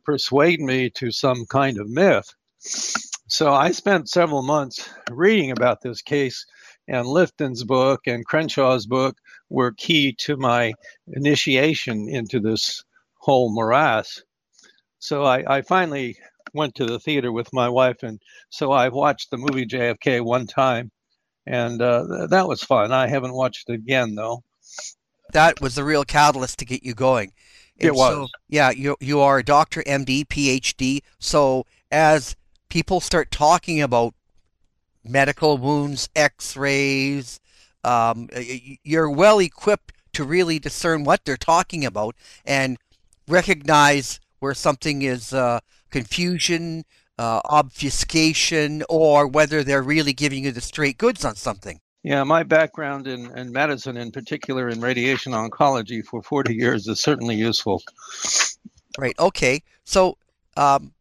persuade me to some kind of myth. So I spent several months reading about this case, and Lifton's book and Crenshaw's book were key to my initiation into this whole morass. So I finally went to the theater with my wife, and so I watched the movie JFK one time, and that was fun. I haven't watched it again, though. That was the real catalyst to get you going. And it was. So, yeah, you are a doctor, MD, PhD, so as people start talking about medical wounds, x-rays, you're well equipped to really discern what they're talking about and recognize where something is confusion, obfuscation, or whether they're really giving you the straight goods on something. Yeah, my background in medicine, in particular in radiation oncology for 40 years, is certainly useful. Right, okay. So then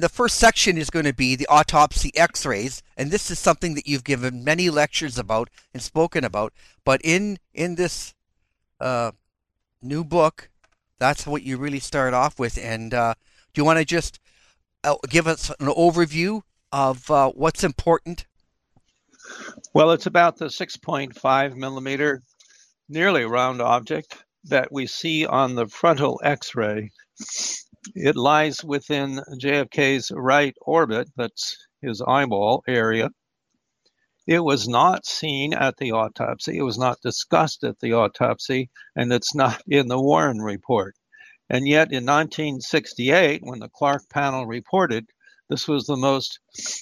the first section is going to be the autopsy x-rays, and this is something that you've given many lectures about and spoken about, but in this new book That's what you really start off with. And do you want to just give us an overview of what's important? Well, it's about the 6.5 millimeter, nearly round object that we see on the frontal X-ray. It lies within JFK's right orbit, that's his eyeball area. It was not seen at the autopsy. It was not discussed at the autopsy, and it's not in the Warren report. And yet in 1968, when the Clark panel reported, this was the most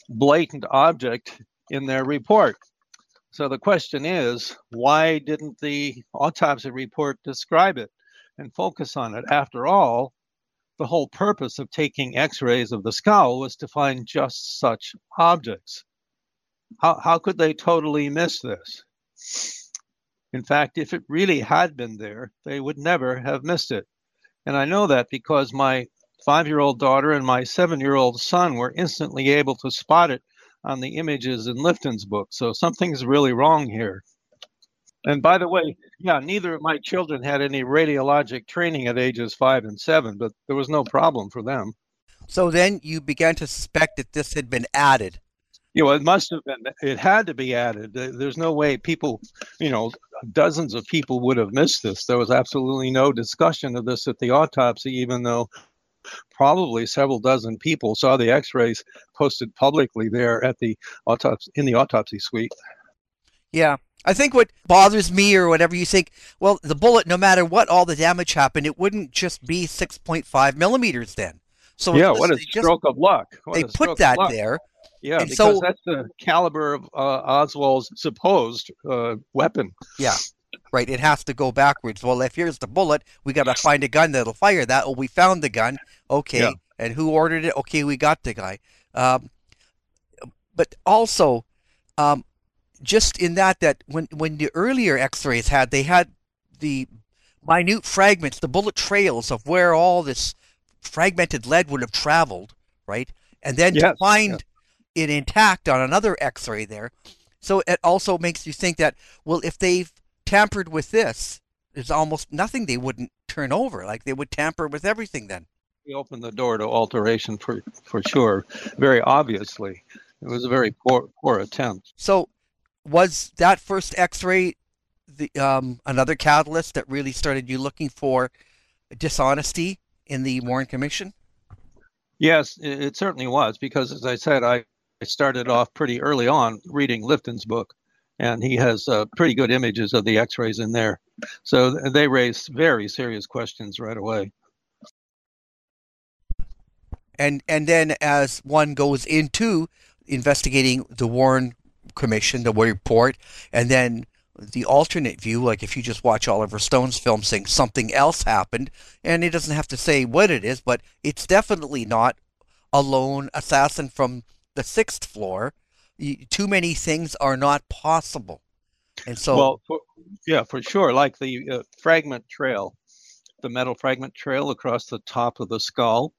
blatant object in their report. So the question is, why didn't the autopsy report describe it and focus on it? After all, the whole purpose of taking X-rays of the skull was to find just such objects. How could they totally miss this? In fact, if it really had been there, they would never have missed it. And I know that because my 5-year-old daughter and my 7-year-old son were instantly able to spot it on the images in Lifton's book. So something's really wrong here. And by the way, yeah, neither of my children had any radiologic training at ages 5 and 7, but there was no problem for them. So then you began to suspect that this had been added. You know, it must have been, it had to be added. There's no way people, you know, dozens of people would have missed this. There was absolutely no discussion of this at the autopsy, even though probably several dozen people saw the X-rays posted publicly there at the autopsy, in the autopsy suite. Yeah. I think what bothers me or whatever, you think, well, the bullet, no matter what, all the damage happened, it wouldn't just be 6.5 millimeters then. So yeah, what a stroke of luck. They put that there. Yeah, and because so, that's the caliber of Oswald's supposed weapon. Yeah, right. It has to go backwards. Well, if here's the bullet, we got to find a gun that'll fire that. Oh, we found the gun. Okay, yeah. And who ordered it? Okay, we got the guy. But also, just in that when the earlier X-rays had the minute fragments, the bullet trails of where all this fragmented lead would have traveled, right? And then yes, to find... Yeah. It intact on another X-ray there. So it also makes you think that, well, if they've tampered with this, there's almost nothing they wouldn't turn over. Like they would tamper with everything then. We opened the door to alteration for sure, very obviously. It was a very poor attempt. So was that first X-ray the another catalyst that really started you looking for dishonesty in the Warren Commission? Yes, it certainly was, because as I said, I started off pretty early on reading Lifton's book, and he has pretty good images of the X-rays in there. So they raised very serious questions right away. And then as one goes into investigating the Warren Commission, the report, and then the alternate view, like if you just watch Oliver Stone's film saying something else happened, and it doesn't have to say what it is, but it's definitely not a lone assassin from the 6th floor. Too many things are not possible. And so, well, for sure. Like the fragment trail, the metal fragment trail across the top of the skull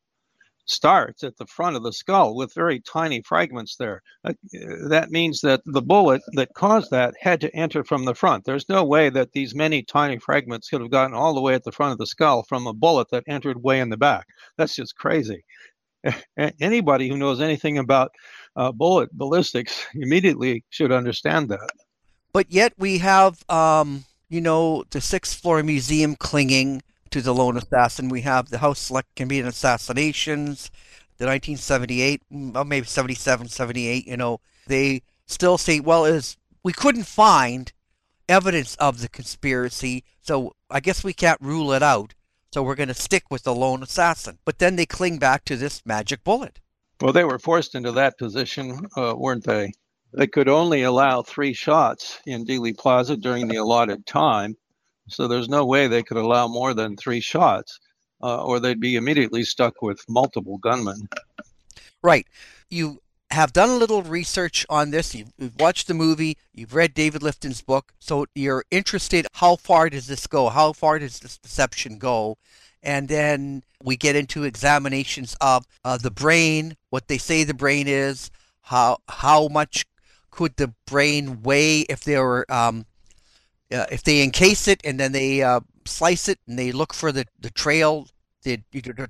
starts at the front of the skull with very tiny fragments there. That means that the bullet that caused that had to enter from the front. There's no way that these many tiny fragments could have gotten all the way at the front of the skull from a bullet that entered way in the back. That's just crazy. Anybody who knows anything about bullet ballistics immediately should understand that. But yet we have, you know, the 6th floor museum clinging to the lone assassin. We have the House Select Committee on Assassinations, the 1978, or maybe 77, 78, you know, they still say, well, we couldn't find evidence of the conspiracy, so I guess we can't rule it out. So we're going to stick with the lone assassin. But then they cling back to this magic bullet. Well, they were forced into that position, weren't they? They could only allow 3 shots in Dealey Plaza during the allotted time. So there's no way they could allow more than 3 shots, or they'd be immediately stuck with multiple gunmen. Right. You have done a little research on this. You've watched the movie. You've read David Lifton's book. So you're interested, how far does this go? How far does this deception go? And then we get into examinations of the brain, what they say the brain is, how much could the brain weigh if there were if they encase it and then they slice it and they look for the trail, you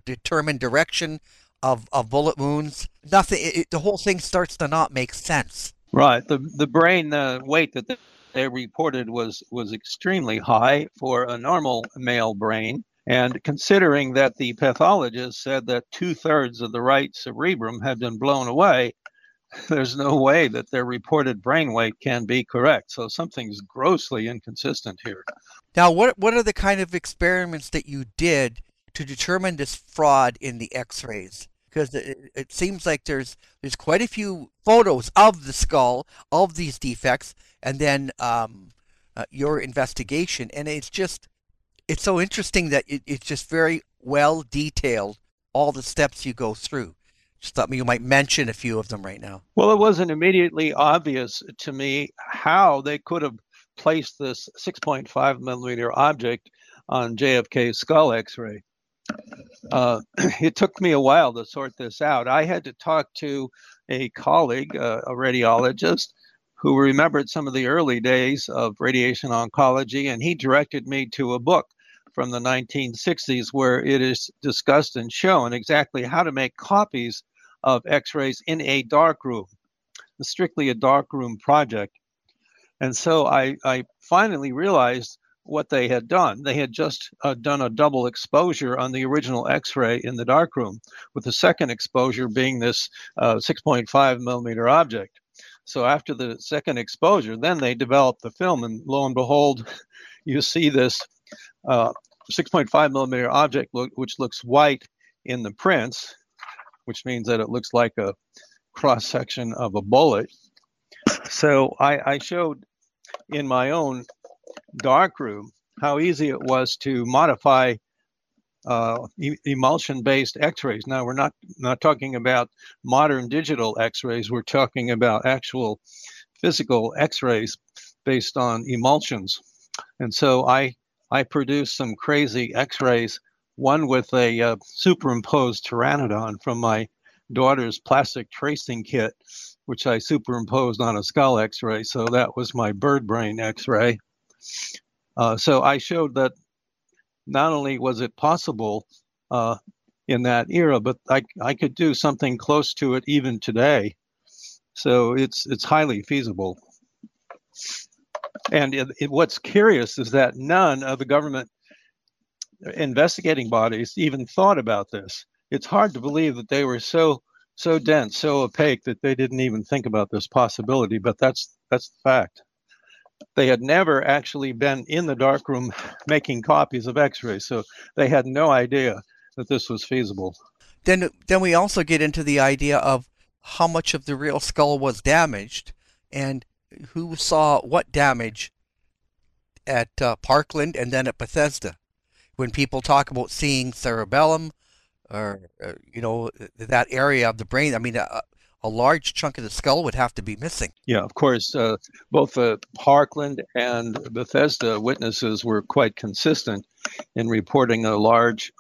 determine direction of bullet wounds, nothing. The whole thing starts to not make sense. Right. The brain weight that they reported was extremely high for a normal male brain. And considering that the pathologist said that 2/3 of the right cerebrum had been blown away, there's no way that their reported brain weight can be correct. So something's grossly inconsistent here. Now, what are the kind of experiments that you did to determine this fraud in the X-rays? Because it seems like there's quite a few photos of the skull of these defects, and then your investigation, and it's just. It's so interesting that it's just very well detailed, all the steps you go through. Just thought you might mention a few of them right now. Well, it wasn't immediately obvious to me how they could have placed this 6.5 millimeter object on JFK's skull X-ray. It took me a while to sort this out. I had to talk to a colleague, a radiologist, who remembered some of the early days of radiation oncology, and he directed me to a book from the 1960s where it is discussed and shown exactly how to make copies of X-rays in a dark room, strictly a dark room project. And so I finally realized what they had done. They had just done a double exposure on the original X-ray in the dark room, with the second exposure being this 6.5 millimeter object. So after the second exposure, then they developed the film, and lo and behold, you see this 6.5 millimeter object, which looks white in the prints, which means that it looks like a cross-section of a bullet. So I showed in my own darkroom how easy it was to modify emulsion-based X-rays. Now, we're not talking about modern digital X-rays. We're talking about actual physical X-rays based on emulsions. And so I produced some crazy X-rays, one with a superimposed pteranodon from my daughter's plastic tracing kit, which I superimposed on a skull X-ray. So that was my bird brain X-ray. So I showed that not only was it possible in that era, but I could do something close to it even today. So it's highly feasible. And what's curious is that none of the government investigating bodies even thought about this. It's hard to believe that they were so dense, so opaque that they didn't even think about this possibility, but that's the fact. They had never actually been in the darkroom making copies of X-rays, so they had no idea that this was feasible. Then we also get into the idea of how much of the real skull was damaged, and who saw what damage at Parkland and then at Bethesda. When people talk about seeing cerebellum, or you know, that area of the brain, I mean. A large chunk of the skull would have to be missing. Yeah, of course, both Parkland and Bethesda witnesses were quite consistent in reporting a large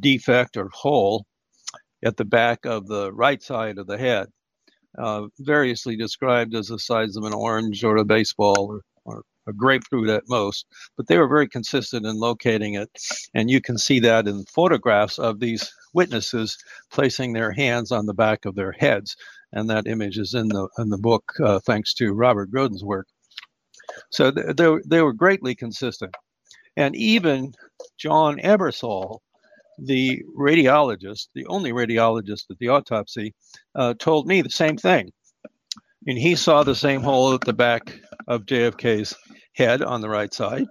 defect or hole at the back of the right side of the head, variously described as the size of an orange or a baseball or a grapefruit at most, but they were very consistent in locating it. And you can see that in photographs of these witnesses placing their hands on the back of their heads, and that image is in the book, thanks to Robert Groden's work. So they were greatly consistent, and even John Ebersole, the radiologist, the only radiologist at the autopsy, told me the same thing, and he saw the same hole at the back of JFK's head on the right side.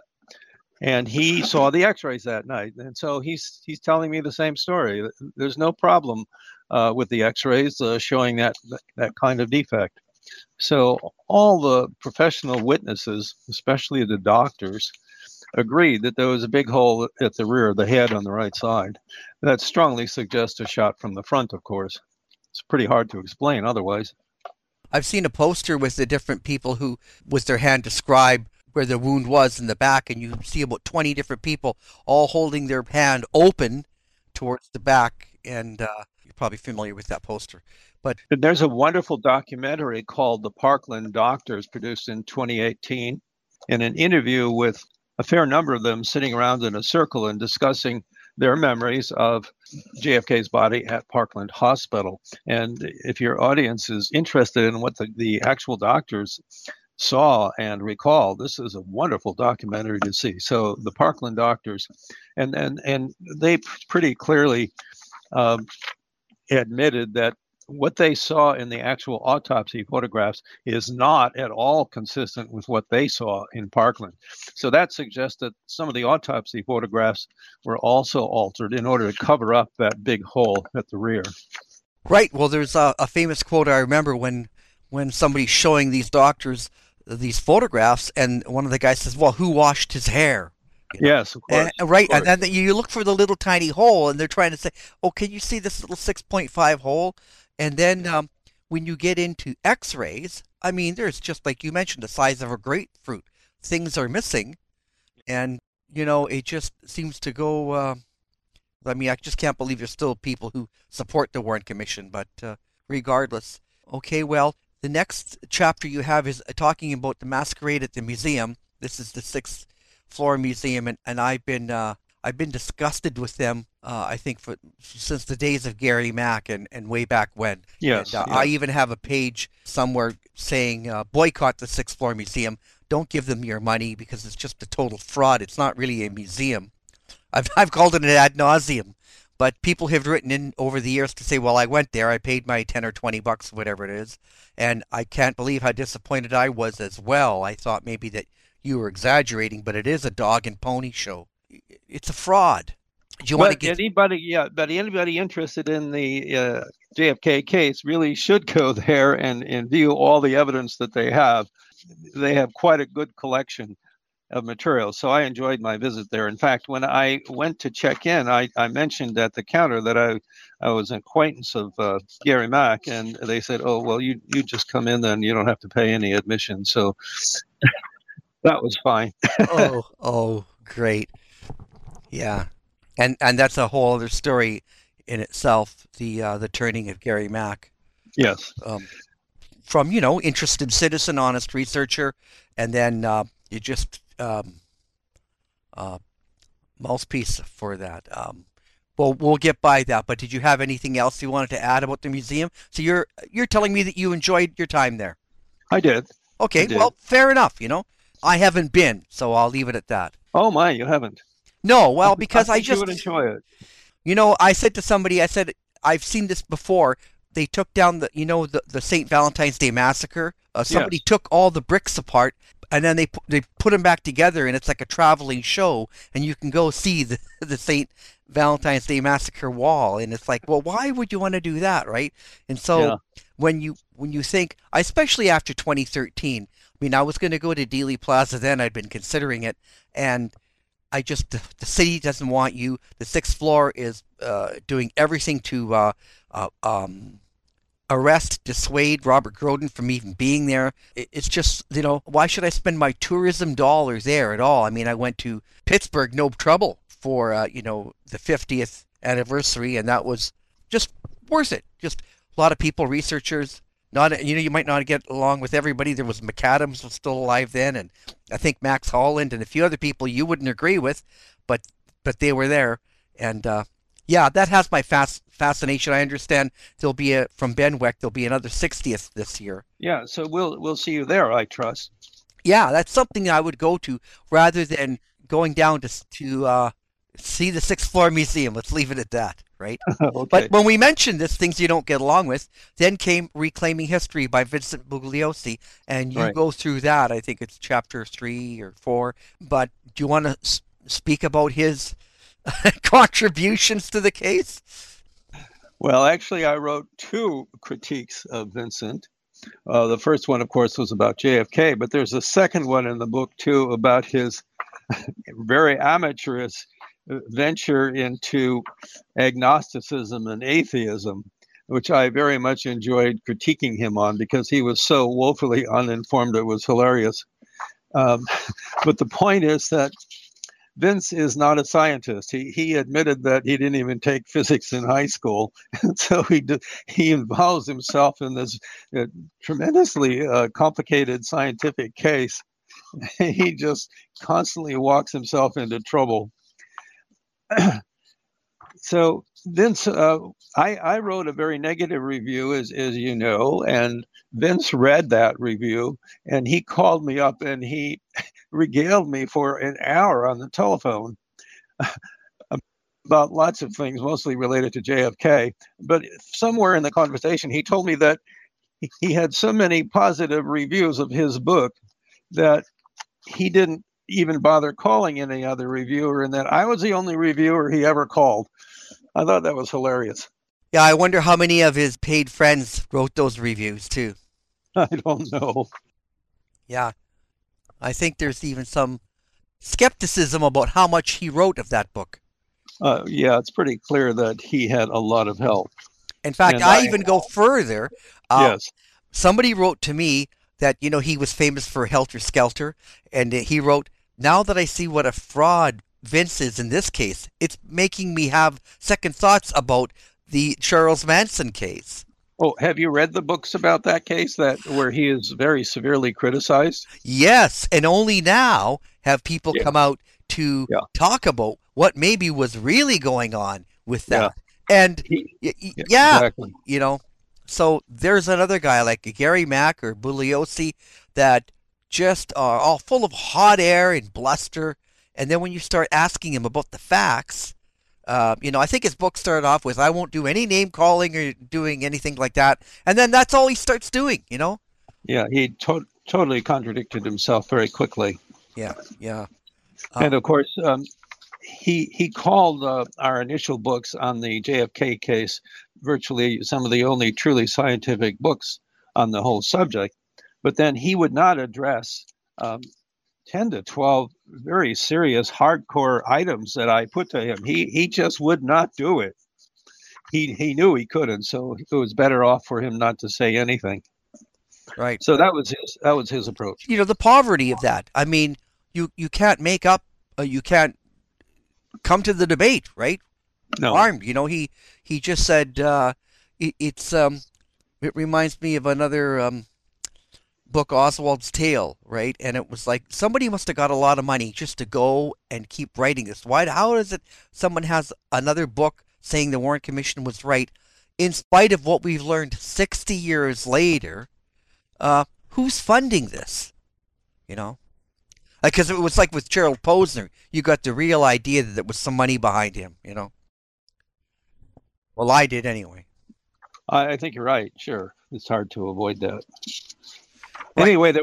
And he saw the X-rays that night, and so he's telling me the same story. There's no problem with the X-rays showing that kind of defect. So all the professional witnesses, especially the doctors, agreed that there was a big hole at the rear of the head on the right side. That strongly suggests a shot from the front, of course. It's pretty hard to explain otherwise. I've seen a poster with the different people who, with their hand, describe where the wound was in the back, and you see about 20 different people all holding their hand open towards the back, and you're probably familiar with that poster. But there's a wonderful documentary called The Parkland Doctors, produced in 2018, in an interview with a fair number of them sitting around in a circle and discussing their memories of JFK's body at Parkland Hospital. And if your audience is interested in what the actual doctors saw and recall, this is a wonderful documentary to see. So the Parkland doctors, and they pretty clearly admitted that what they saw in the actual autopsy photographs is not at all consistent with what they saw in Parkland. So that suggests that some of the autopsy photographs were also altered in order to cover up that big hole at the rear. Right. Well, there's a famous quote I remember when somebody's showing these doctors these photographs, and one of the guys says, well, who washed his hair? Yes, of course. And, right, of course. And then you look for the little tiny hole, and they're trying to say, oh, can you see this little 6.5 hole? And then when you get into x-rays, I mean, there's just, like you mentioned, the size of a grapefruit. Things are missing. And, you know, it just seems to go, I mean, I just can't believe there's still people who support the Warren Commission. But regardless, okay, well, the next chapter you have is talking about the masquerade at the museum. This is the sixth floor museum, and I've been disgusted with them. I think since the days of Gary Mack and way back when. Yes. And, yeah. I even have a page somewhere saying boycott the sixth floor museum. Don't give them your money because it's just a total fraud. It's not really a museum. I've called it an ad nauseum, but people have written in over the years to say, well, I went there, I paid my $10 or $20, whatever it is, and I can't believe how disappointed I was as well. I thought maybe that you were exaggerating, but it is a dog and pony show. It's a fraud. Do you want to get anybody? Yeah, but anybody interested in the JFK case really should go there and view all the evidence that they have. They have quite a good collection of material. So I enjoyed my visit there. In fact, when I went to check in, I mentioned at the counter that I was an acquaintance of Gary Mack, and they said, oh, well, you just come in then. You don't have to pay any admission. So that was fine. Oh, great. Yeah. And that's a whole other story in itself, the turning of Gary Mack. Yes. From, you know, interested citizen, honest researcher, and then you just mouthpiece for that. Well, we'll get by that, but did you have anything else you wanted to add about the museum? So you're telling me that you enjoyed your time there. I did. Okay, I did. Well, fair enough, you know. I haven't been, so I'll leave it at that. Oh my, you haven't. No, well, because I just... You would enjoy it. You know, I said to somebody, I said, I've seen this before. They took down the, you know, the St. Valentine's Day massacre. Somebody took all the bricks apart, and then they put them back together, and it's like a traveling show, and you can go see the St. Valentine's Day massacre wall, and it's like, well, why would you want to do that, right? And so when you think, especially after 2013, I mean, I was going to go to Dealey Plaza then. I'd been considering it. And I just, the city doesn't want you. The sixth floor is doing everything to arrest, dissuade Robert Groden from even being there. It's just, you know, why should I spend my tourism dollars there at all? I mean, I went to Pittsburgh, no trouble, for, you know, the 50th anniversary. And that was just worth it. Just a lot of people, researchers. Not, you know, you might not get along with everybody. There was McAdams was still alive then, and I think Max Holland and a few other people you wouldn't agree with, but they were there. And yeah, that has my fascination. I understand there'll be from Ben Wecht, there'll be another 60th this year. Yeah, so we'll see you there, I trust. Yeah, that's something I would go to rather than going down to see the sixth floor museum. Let's leave it at that. Right. Okay. But when we mentioned this, things you don't get along with, then came Reclaiming History by Vincent Bugliosi, and you go through that. I think it's chapter 3 or 4. But do you want to speak about his contributions to the case? Well, actually, I wrote 2 critiques of Vincent. The first one, of course, was about JFK, but there's a second one in the book, too, about his very amateurish venture into agnosticism and atheism, which I very much enjoyed critiquing him on because he was so woefully uninformed. It was hilarious. But the point is that Vince is not a scientist. He admitted that he didn't even take physics in high school. And so he involves himself in this tremendously complicated scientific case. he just constantly walks himself into trouble. So Vince, I wrote a very negative review, as you know, and Vince read that review, and he called me up and he regaled me for an hour on the telephone about lots of things, mostly related to JFK. But somewhere in the conversation, he told me that he had so many positive reviews of his book that he didn't even bother calling any other reviewer, and that I was the only reviewer he ever called. I thought that was hilarious. Yeah, I wonder how many of his paid friends wrote those reviews too. I don't know. Yeah, I think there's even some skepticism about how much he wrote of that book. Yeah, it's pretty clear that he had a lot of help. In fact, I even go further. Yes. Somebody wrote to me that, you know, he was famous for Helter Skelter, and he wrote, "Now that I see what a fraud Vince is in this case, it's making me have second thoughts about the Charles Manson case." Oh, have you read the books about that case, that where he is very severely criticized? Yes, and only now have people come out to talk about what maybe was really going on with that. Yeah. And exactly. You know, so there's another guy like Gary Mack or Bugliosi that just are all full of hot air and bluster. And then when you start asking him about the facts, you know, I think his book started off with, "I won't do any name calling or doing anything like that." And then that's all he starts doing, you know? Yeah, he totally contradicted himself very quickly. Yeah, yeah. And of course, he called our initial books on the JFK case virtually some of the only truly scientific books on the whole subject. But then he would not address 10 to 12 very serious hardcore items that I put to him. He just would not do it. He knew he couldn't, so it was better off for him not to say anything. Right. So that was his approach. You know, the poverty of that. I mean, you can't make up, you can't come to the debate, right? No. Armed, you know, he just said it reminds me of another book, Oswald's Tale, right? And it was like somebody must have got a lot of money just to go and keep writing this. Why? How is it someone has another book saying the Warren Commission was right, in spite of what we've learned 60 years later? Who's funding this? You know, because it was like with Gerald Posner, you got the real idea that there was some money behind him. You know, well, I did anyway. I think you're right. Sure, it's hard to avoid that. Anyway,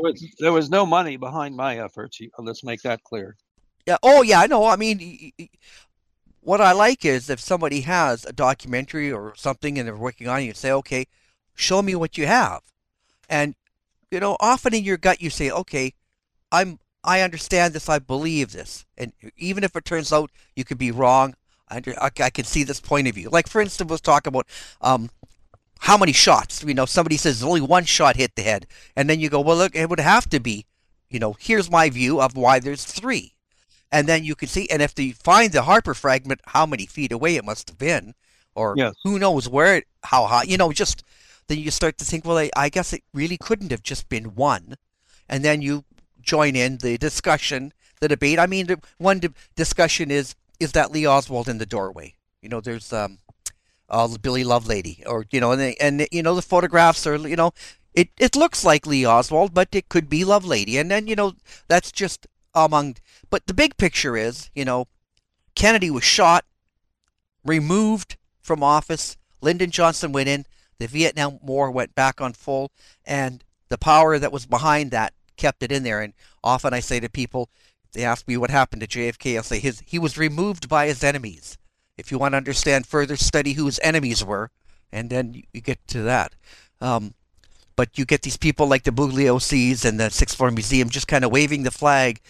there was no money behind my efforts. Let's make that clear. Yeah. Oh, yeah. No, I mean, what I like is if somebody has a documentary or something and they're working on it, you say, "Okay, show me what you have." And, you know, often in your gut you say, "Okay, I understand this. I believe this." And even if it turns out you could be wrong, I can see this point of view. Like, for instance, let's talk about how many shots? You know, somebody says only one shot hit the head. And then you go, well, look, it would have to be, you know, here's my view of why there's three. And then you can see, and if they find the Harper fragment, how many feet away it must have been, or who knows where, how high, you know, just then you start to think, well, I guess it really couldn't have just been one. And then you join in the discussion, the debate. I mean, one discussion is that Lee Oswald in the doorway? You know, there's Billy Lovelady, or, you know, and you know, the photographs are, you know, it looks like Lee Oswald, but it could be Lovelady. And then, you know, that's just among, but the big picture is, you know, Kennedy was shot, removed from office, Lyndon Johnson went in, the Vietnam War went back on full, and the power that was behind that kept it in there. And often I say to people, they ask me what happened to JFK, I'll say he was removed by his enemies. If you want to understand further, study who his enemies were, and then you get to that. But you get these people like the Bugliosis and the Sixth Floor Museum just kind of waving the flag,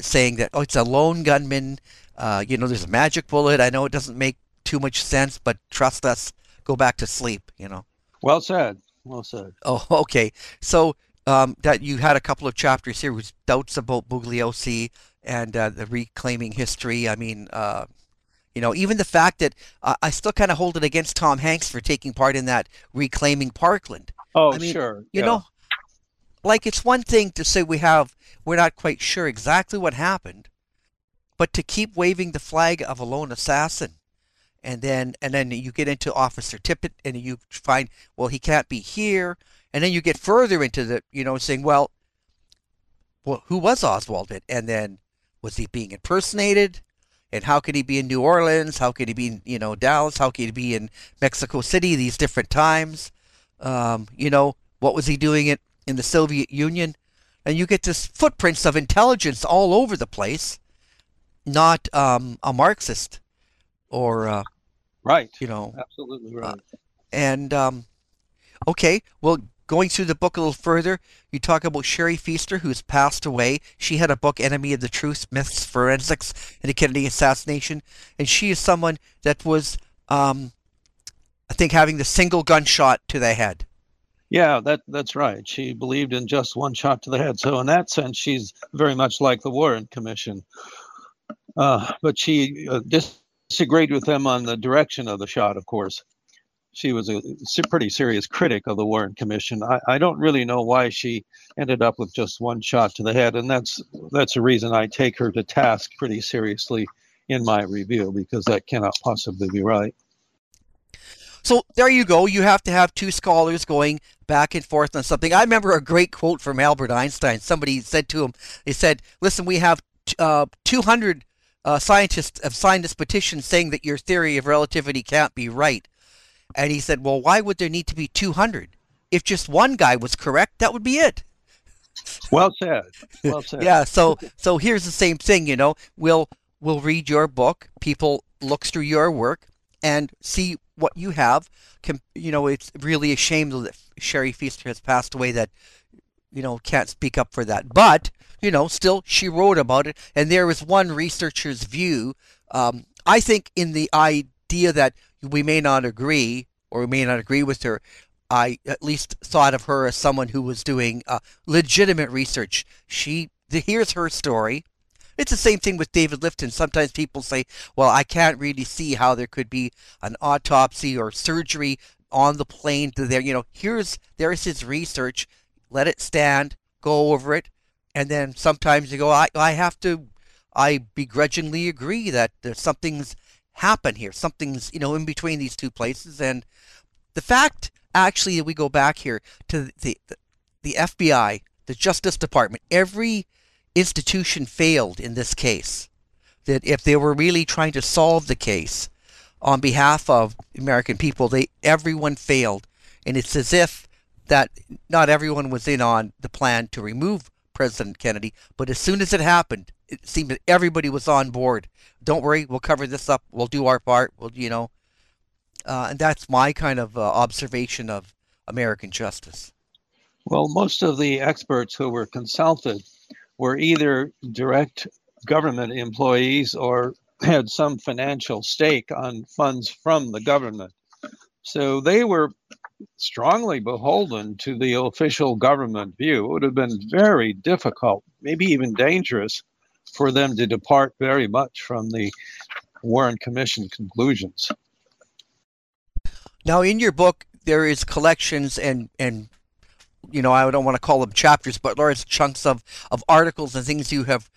saying that, oh, it's a lone gunman. You know, there's a magic bullet. I know it doesn't make too much sense, but trust us, go back to sleep, you know. Well said. Well said. Oh, okay. So that you had a couple of chapters here with doubts about Bugliosi and the Reclaiming History. I mean, you know, even the fact that I still kind of hold it against Tom Hanks for taking part in that Reclaiming Parkland. Oh, I mean, sure. You know, Like, it's one thing to say we're not quite sure exactly what happened, but to keep waving the flag of a lone assassin, and then you get into Officer Tippett, and you find, well, he can't be here, and then you get further into the, saying, well, who was Oswald? And then, was he being impersonated? And how could he be in New Orleans? How could he be in, Dallas? How could he be in Mexico City? These different times, what was he doing in the Soviet Union? And you get this footprints of intelligence all over the place, not a Marxist or right, absolutely right. Okay, well, going through the book a little further, you talk about Sherry Fiester, who's passed away. She had a book, Enemy of the Truth, Myths, Forensics, and the Kennedy Assassination, and she is someone that was I think having the single gunshot to the head. Yeah, that's right. She believed in just one shot to the head. So in that sense, she's very much like the Warren Commission. But she disagreed with them on the direction of the shot, of course. She was a pretty serious critic of the Warren Commission. I don't really know why she ended up with just one shot to the head, and that's a reason I take her to task pretty seriously in my review, because that cannot possibly be right. So there you go. You have to have two scholars going back and forth on something. I remember a great quote from Albert Einstein. Somebody said to him, they said, listen, we have 200 scientists have signed this petition saying that your theory of relativity can't be right. And he said, well, why would there need to be 200? If just one guy was correct, that would be it. Well said. Well said. Yeah, so here's the same thing, We'll read your book. People look through your work and see what you have. It's really a shame that Sherry Fiester has passed away, that can't speak up for that, but still she wrote about it. And there was one researcher's view, I think, in the idea that we may not agree with her. I at least thought of her as someone who was doing legitimate research. Here's her story. It's the same thing with David Lifton. Sometimes people say, well, I can't really see how there could be an autopsy or surgery on the plane to there. There's his research. Let it stand, go over it. And then sometimes you go, I begrudgingly agree that there's something's happened here. Something's, in between these two places. And the fact, actually, that we go back here to the FBI, the Justice Department, every institution failed in this case. That if they were really trying to solve the case on behalf of American people, everyone failed. And it's as if that not everyone was in on the plan to remove President Kennedy, but as soon as it happened, it seemed that everybody was on board. Don't worry, we'll cover this up, we'll do our part, we'll and that's my kind of observation of American justice. Well, most of the experts who were consulted were either direct government employees or had some financial stake on funds from the government. So they were strongly beholden to the official government view. It would have been very difficult, maybe even dangerous, for them to depart very much from the Warren Commission conclusions. Now, in your book, there is collections and I don't want to call them chapters, but large chunks of articles and things you have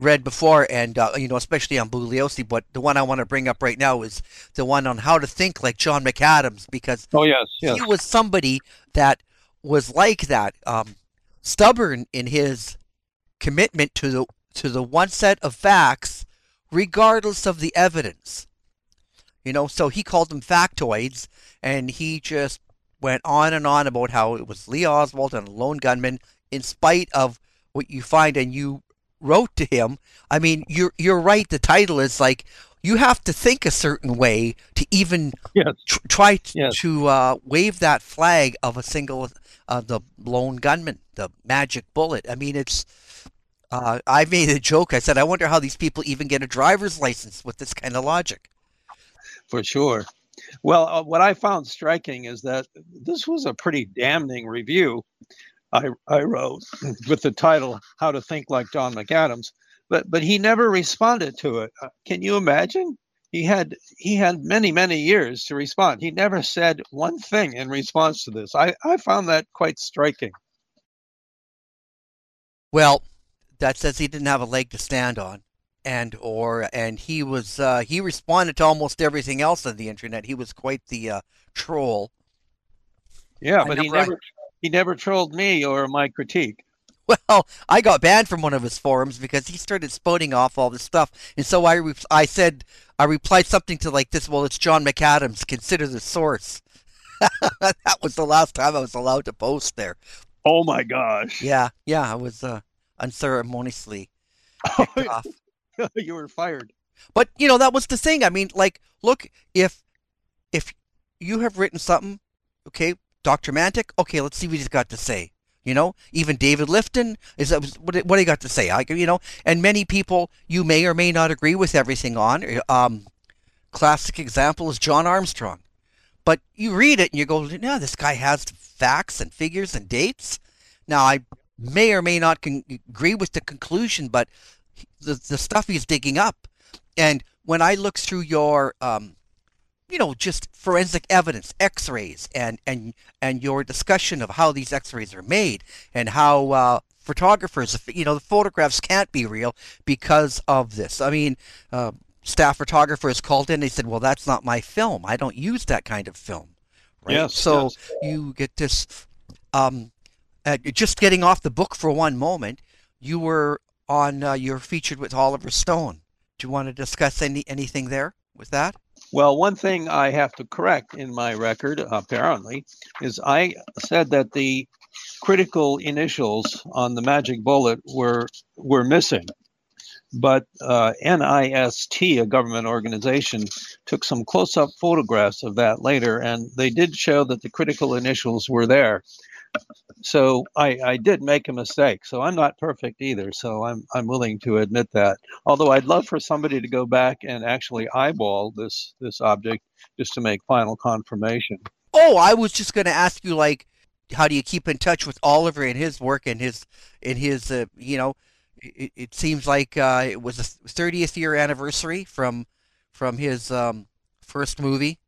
read before, and especially on Bugliosi. But the one I want to bring up right now is the one on how to think like John McAdams, because yes. He was somebody that was like that, stubborn in his commitment to the one set of facts, regardless of the evidence. So he called them factoids, and he just went on and on about how it was Lee Oswald and a lone gunman, in spite of what you find. And you wrote to him, I mean, you're right, the title is like, you have to think a certain way to even try to wave that flag of a single, the lone gunman, the magic bullet. I mean, it's, I made a joke. I said, I wonder how these people even get a driver's license with this kind of logic. For sure. Well, what I found striking is that this was a pretty damning review I wrote with the title, How to Think Like John McAdams, but he never responded to it. Can you imagine? He had many, many years to respond. He never said one thing in response to this. I found that quite striking. Well, that says he didn't have a leg to stand on, and he was he responded to almost everything else on the internet. He was quite the troll. Yeah, but he never trolled me or my critique. Well, I got banned from one of his forums because he started spouting off all this stuff, and so I replied something to like this. Well, it's John McAdams. Consider the source. That was the last time I was allowed to post there. Oh my gosh! Yeah, I was unceremoniously kicked off. You were fired. But you know that was the thing. I mean, like, look, if you have written something, okay, Dr. Mantik, okay, let's see what he's got to say. You know, even David Lifton is what he got to say. You know, and many people you may or may not agree with everything on. Classic example is John Armstrong, but you read it and you go, "No, this guy has facts and figures and dates." Now, I may or may not agree with the conclusion, but the stuff he's digging up, and when I look through your you know, just forensic evidence, x-rays, and your discussion of how these x-rays are made and how photographers, you know, the photographs can't be real because of this. I mean, staff photographers called in, they said, well, that's not my film. I don't use that kind of film. Right? Yes, so yes. You get this, just getting off the book for one moment, you were on, you're featured with Oliver Stone. Do you want to discuss anything there with that? Well, one thing I have to correct in my record, apparently, is I said that the critical initials on the magic bullet were missing. But NIST, a government organization, took some close-up photographs of that later, and they did show that the critical initials were there. So I did make a mistake. So I'm not perfect either. So I'm willing to admit that. Although I'd love for somebody to go back and actually eyeball this object just to make final confirmation. Oh, I was just going to ask you, like, how do you keep in touch with Oliver and his work and his you know, it seems like it was a 30th year anniversary from his first movie.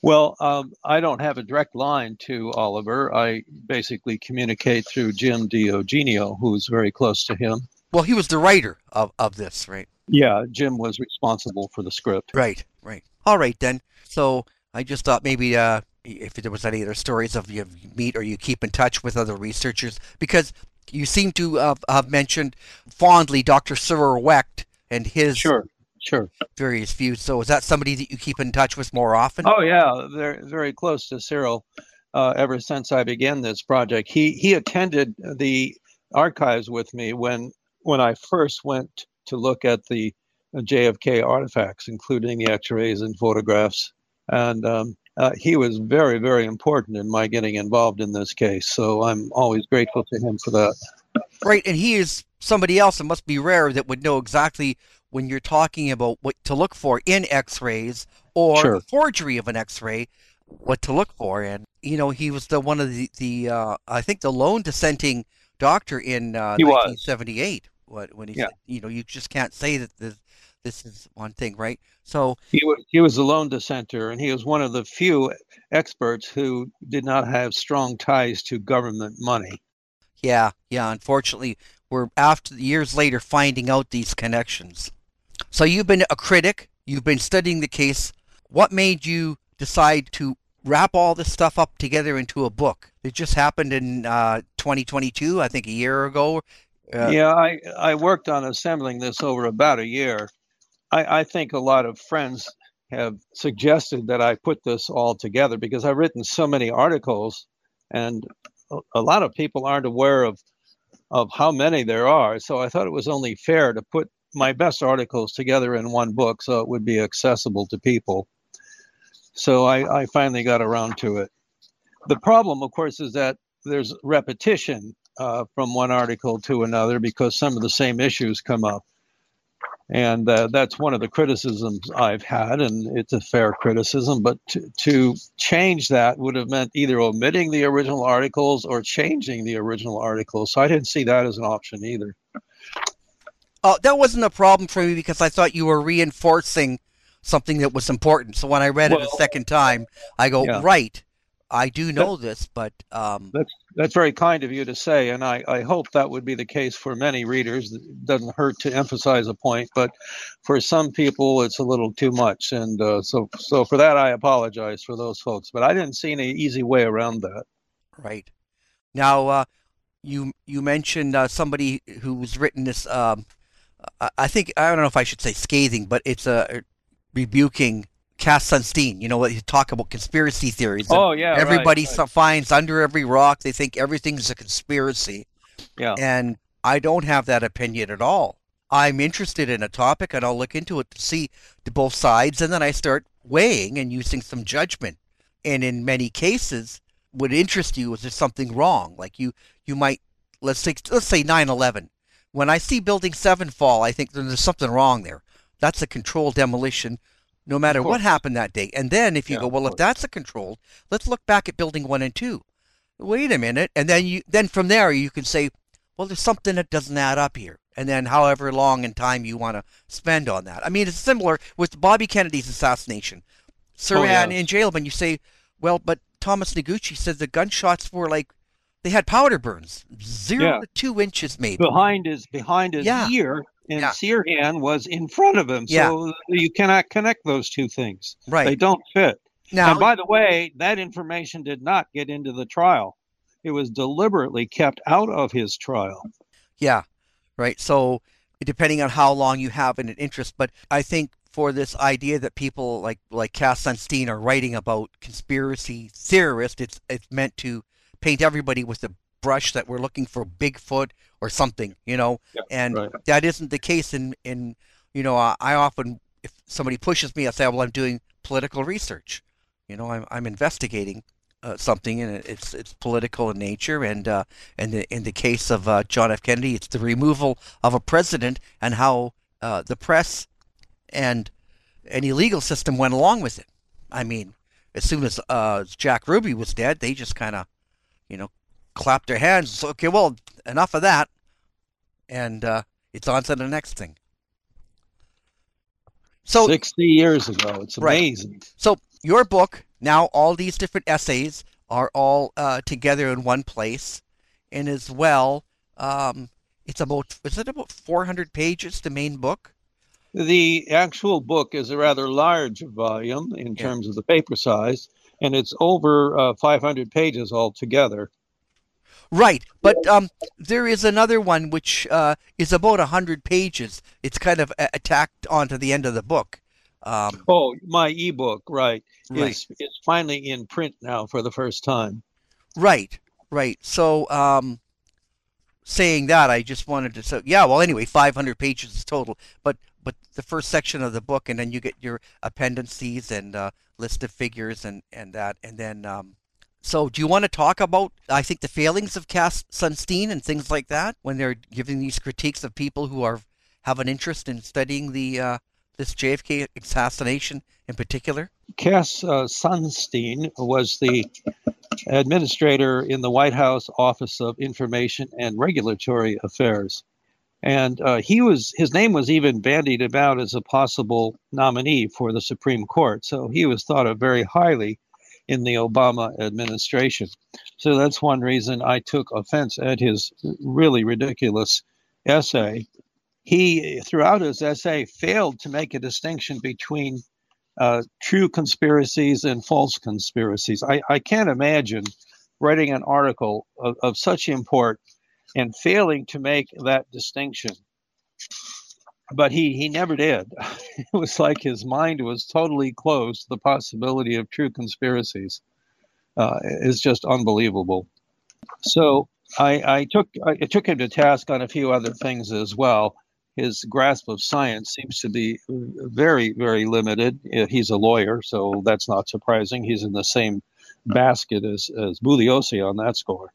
Well, I don't have a direct line to Oliver. I basically communicate through Jim Diogenio, who's very close to him. Well, he was the writer of this, right? Yeah, Jim was responsible for the script. Right. All right, then. So I just thought maybe if there was any other stories of you meet or you keep in touch with other researchers, because you seem to have mentioned fondly Dr. Cyril Wecht and his... Sure. Various views. So is that somebody that you keep in touch with more often? Oh, yeah. They're very close to Cyril ever since I began this project. He attended the archives with me when I first went to look at the JFK artifacts, including the x-rays and photographs. And he was very, very important in my getting involved in this case. So I'm always grateful to him for that. Right. And he is somebody else that must be rare that would know exactly when you're talking about what to look for in x-rays or the forgery of an x-ray, what to look for. And, you know, he was the one of the I think the lone dissenting doctor in 1978 when he said, you know, you just can't say that this is one thing, right? So he was a lone dissenter, and he was one of the few experts who did not have strong ties to government money. Yeah, unfortunately, we're after years later finding out these connections. So you've been a critic. You've been studying the case. What made you decide to wrap all this stuff up together into a book? It just happened in 2022, I think a year ago. I worked on assembling this over about a year. I think a lot of friends have suggested that I put this all together because I've written so many articles, and a lot of people aren't aware of how many there are. So I thought it was only fair to put my best articles together in one book so it would be accessible to people. So I finally got around to it. The problem, of course, is that there's repetition from one article to another because some of the same issues come up. And that's one of the criticisms I've had, and it's a fair criticism, but to change that would have meant either omitting the original articles or changing the original articles. So I didn't see that as an option either. That wasn't a problem for me because I thought you were reinforcing something that was important. So when I read it a second time, I go, right, I do know this, but that's very kind of you to say, and I hope that would be the case for many readers. It doesn't hurt to emphasize a point, but for some people it's a little too much, and so for that I apologize for those folks. But I didn't see any easy way around that. Right. Now, you mentioned somebody who's written this. I think, I don't know if I should say scathing, but it's a rebuking. Cass Sunstein, you know what, you talk about conspiracy theories. Oh yeah, everybody finds under every rock. They think everything's a conspiracy. Yeah, and I don't have that opinion at all. I'm interested in a topic, and I'll look into it to see the both sides, and then I start weighing and using some judgment. And in many cases, what interests you is there's something wrong. Like you might, let's say 9/11. When I see Building 7 fall, I think there's something wrong there. That's a controlled demolition. No matter what happened that day. And then if you go, well, if that's a controlled, let's look back at Building 1 and 2. Wait a minute. And then from there you can say, well, there's something that doesn't add up here. And then however long in time you want to spend on that. I mean, it's similar with Bobby Kennedy's assassination. Sirhan in jail, when you say, well, but Thomas Noguchi said the gunshots were like, they had powder burns, 0 to 2 inches maybe. Behind his ear. And Sirhan was in front of him, so you cannot connect those two things. Right, they don't fit. Now, and by the way, that information did not get into the trial; it was deliberately kept out of his trial. Yeah, right. So, depending on how long you have an interest, but I think for this idea that people like Cass Sunstein are writing about conspiracy theorists, it's meant to paint everybody with the brush that we're looking for Bigfoot or something, you know, that isn't the case. In you know, I often, if somebody pushes me, I say, well, I'm doing political research, you know, I'm investigating something, and it's political in nature. And in the case of John F. Kennedy, it's the removal of a president and how the press and any legal system went along with it. I mean, as soon as Jack Ruby was dead, they just kind of, you know, clap their hands. Okay, well, enough of that, and it's on to the next thing. So 60 years ago, it's amazing. Right. So your book, now all these different essays are all together in one place, and as well, it's about, is it about 400 pages, the main book? The actual book is a rather large volume in terms of the paper size, and it's over 500 pages altogether. Right, but there is another one which is about 100 pages. It's kind of tacked onto the end of the book. My ebook, is finally in print now for the first time. Right. So, saying that, I just wanted to say, 500 pages is total. But the first section of the book, and then you get your appendices and list of figures and that, and then. So do you want to talk about, I think, the failings of Cass Sunstein and things like that when they're giving these critiques of people who have an interest in studying the this JFK assassination in particular? Cass Sunstein was the administrator in the White House Office of Information and Regulatory Affairs. And his name was even bandied about as a possible nominee for the Supreme Court. So he was thought of very highly in the Obama administration. So that's one reason I took offense at his really ridiculous essay. He, throughout his essay, failed to make a distinction between true conspiracies and false conspiracies. I can't imagine writing an article of such import and failing to make that distinction. But he never did. It was like his mind was totally closed to the possibility of true conspiracies. It's just unbelievable. So I took him to task on a few other things as well. His grasp of science seems to be very, very limited. He's a lawyer, so that's not surprising. He's in the same basket as Bugliosi on that score.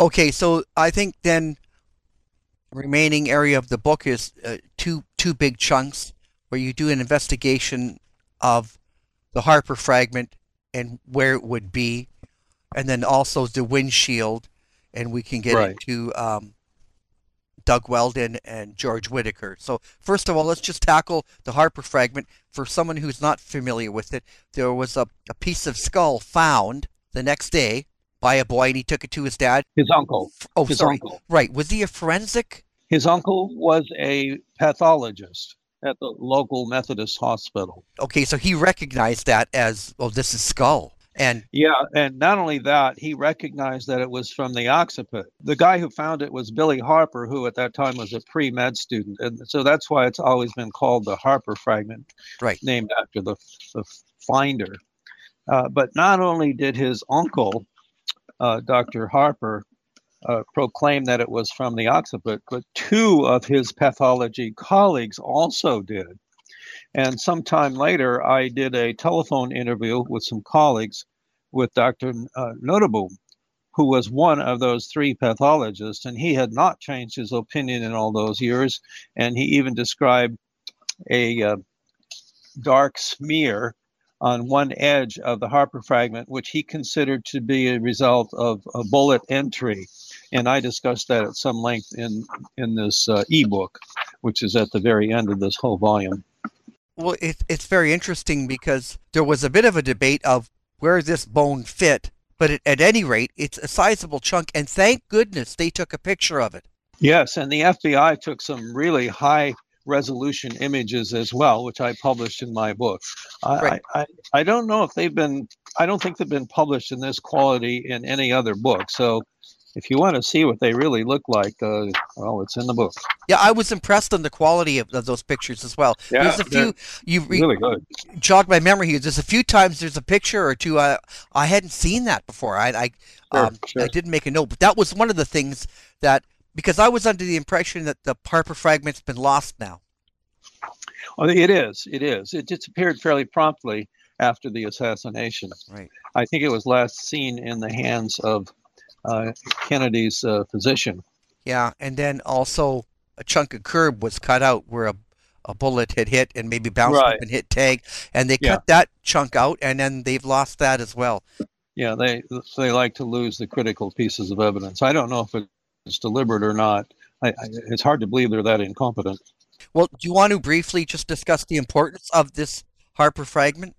Okay, so I think then remaining area of the book is two big chunks where you do an investigation of the Harper fragment and where it would be, and then also the windshield, and we can get into Doug Weldon and George Whitaker. So first of all, let's just tackle the Harper fragment. For someone who's not familiar with it, there was a piece of skull found the next day by a boy, and he took it to his dad. His uncle. Oh, his sorry. Uncle. Right. Was he a forensic? His uncle was a pathologist at the local Methodist hospital. Okay, so he recognized that as, oh, this is skull. And yeah, and not only that, he recognized that it was from the occiput. The guy who found it was Billy Harper, who at that time was a pre-med student. And so that's why it's always been called the Harper fragment, right, named after the finder. But not only did his uncle, Dr. Harper, proclaim that it was from the occiput, but two of his pathology colleagues also did. And sometime later, I did a telephone interview with some colleagues with Dr. Notable, who was one of those three pathologists, and he had not changed his opinion in all those years. And he even described a dark smear on one edge of the Harper fragment, which he considered to be a result of a bullet entry. And I discussed that at some length in this ebook, which is at the very end of this whole volume. Well, it's very interesting because there was a bit of a debate of where this bone fit, but at any rate, it's a sizable chunk, and thank goodness they took a picture of it. Yes, and the FBI took some really high-resolution images as well, which I published in my book. Right. I don't know if they've been – I don't think they've been published in this quality in any other book, so – if you want to see what they really look like, well, it's in the book. Yeah, I was impressed on the quality of those pictures as well. Yeah, there's a few. You've really good. Jogged my memory here. There's a few times there's a picture or two. I hadn't seen that before. Sure. I didn't make a note, but that was one of the things that, because I was under the impression that the Harper fragment's been lost now. Well, it is. It disappeared fairly promptly after the assassination. Right. I think it was last seen in the hands of Kennedy's physician. Yeah, and then also a chunk of curb was cut out where a bullet had hit and maybe bounced right up and hit tag, and they cut that chunk out, and then they've lost that as well. Yeah, they like to lose the critical pieces of evidence. I don't know if it's deliberate or not. It's hard to believe they're that incompetent. Well, do you want to briefly just discuss the importance of this Harper fragment?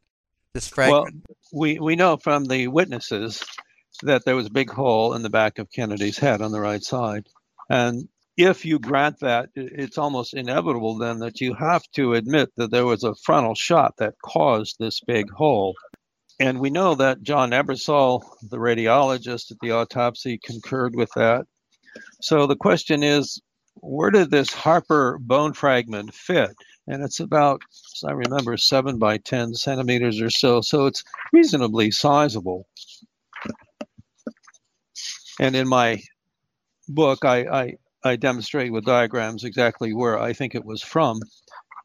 Well, we know from the witnesses that there was a big hole in the back of Kennedy's head on the right side. And if you grant that, it's almost inevitable then that you have to admit that there was a frontal shot that caused this big hole. And we know that John Ebersole, the radiologist at the autopsy, concurred with that. So the question is, where did this Harper bone fragment fit? And it's about, as I remember, 7 by 10 centimeters or so. So it's reasonably sizable. And in my book, I demonstrate with diagrams exactly where I think it was from.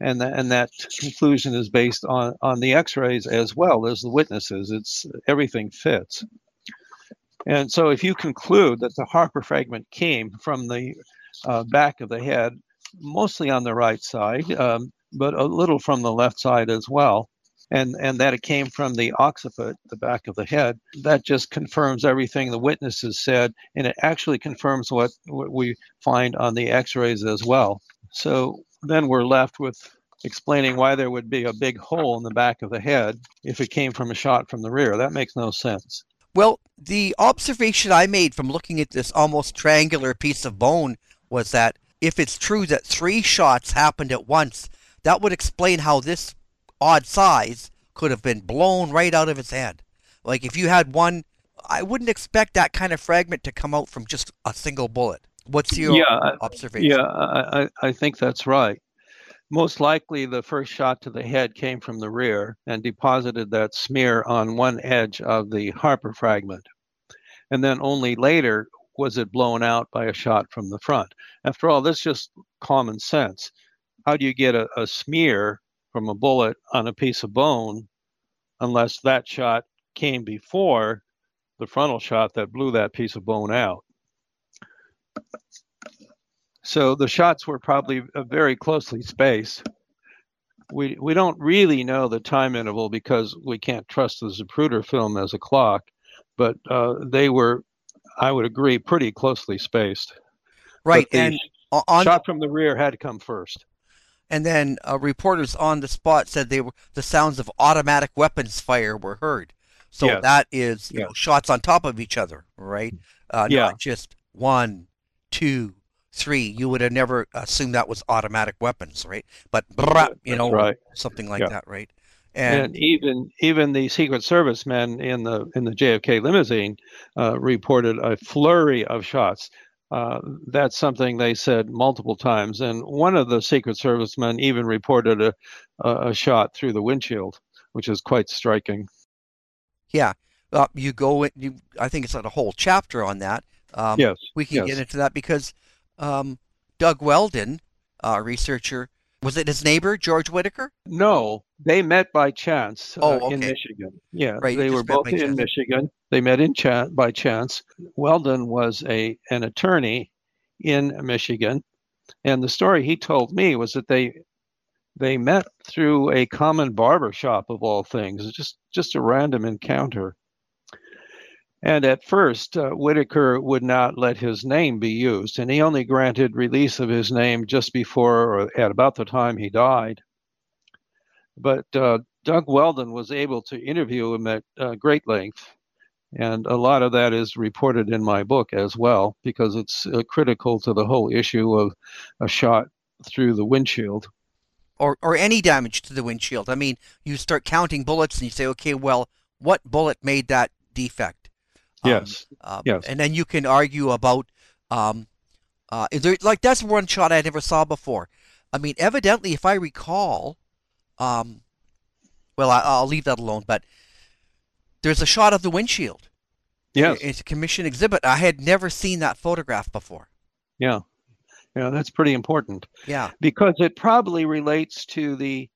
And that conclusion is based on the x-rays as well as the witnesses. Everything fits. And so if you conclude that the Harper fragment came from the back of the head, mostly on the right side, but a little from the left side as well, and that it came from the occiput, the back of the head, that just confirms everything the witnesses said, and it actually confirms what we find on the x-rays as well. So then we're left with explaining why there would be a big hole in the back of the head if it came from a shot from the rear. That makes no sense. Well, the observation I made from looking at this almost triangular piece of bone was that if it's true that 3 shots happened at once, that would explain how this odd size could have been blown right out of his head. Like if you had one, I wouldn't expect that kind of fragment to come out from just a single bullet. What's your observation? Yeah, I think that's right. Most likely the first shot to the head came from the rear and deposited that smear on one edge of the Harper fragment. And then only later was it blown out by a shot from the front. After all, that's just common sense. How do you get a smear from a bullet on a piece of bone unless that shot came before the frontal shot that blew that piece of bone out? So the shots were probably very closely spaced. We don't really know the time interval because we can't trust the Zapruder film as a clock, but they were, I would agree, pretty closely spaced. Right, and Shot from the rear had to come first. And then reporters on the spot said they were the sounds of automatic weapons fire were heard. So yes. That is, you know, shots on top of each other, right? Not just 1, 2, 3. You would have never assumed that was automatic weapons, right? But you know, something like that, right? And even the Secret Service men in the JFK limousine reported a flurry of shots. That's something they said multiple times, and one of the Secret Servicemen even reported a shot through the windshield, which is quite striking. Yeah, you go. I think it's like a whole chapter on that. Yes, we can get into that because Doug Weldon, researcher, was it his neighbor George Whitaker? No, they met by chance in Michigan. Yeah, right, they were both in Michigan. They met by chance. Weldon was an attorney in Michigan, and the story he told me was that they met through a common barber shop of all things, just a random encounter. And at first, Whitaker would not let his name be used, and he only granted release of his name just before or at about the time he died. But Doug Weldon was able to interview him at great length. And a lot of that is reported in my book as well, because it's critical to the whole issue of a shot through the windshield. Or any damage to the windshield. I mean, you start counting bullets and you say, okay, well, what bullet made that defect? Yes. And then you can argue about, like that's one shot I never saw before. I mean, evidently, if I recall, well, I'll leave that alone, but there's a shot of the windshield. Yes. It's a commission exhibit. I had never seen that photograph before. Yeah. Yeah, that's pretty important. Yeah. Because it probably relates to the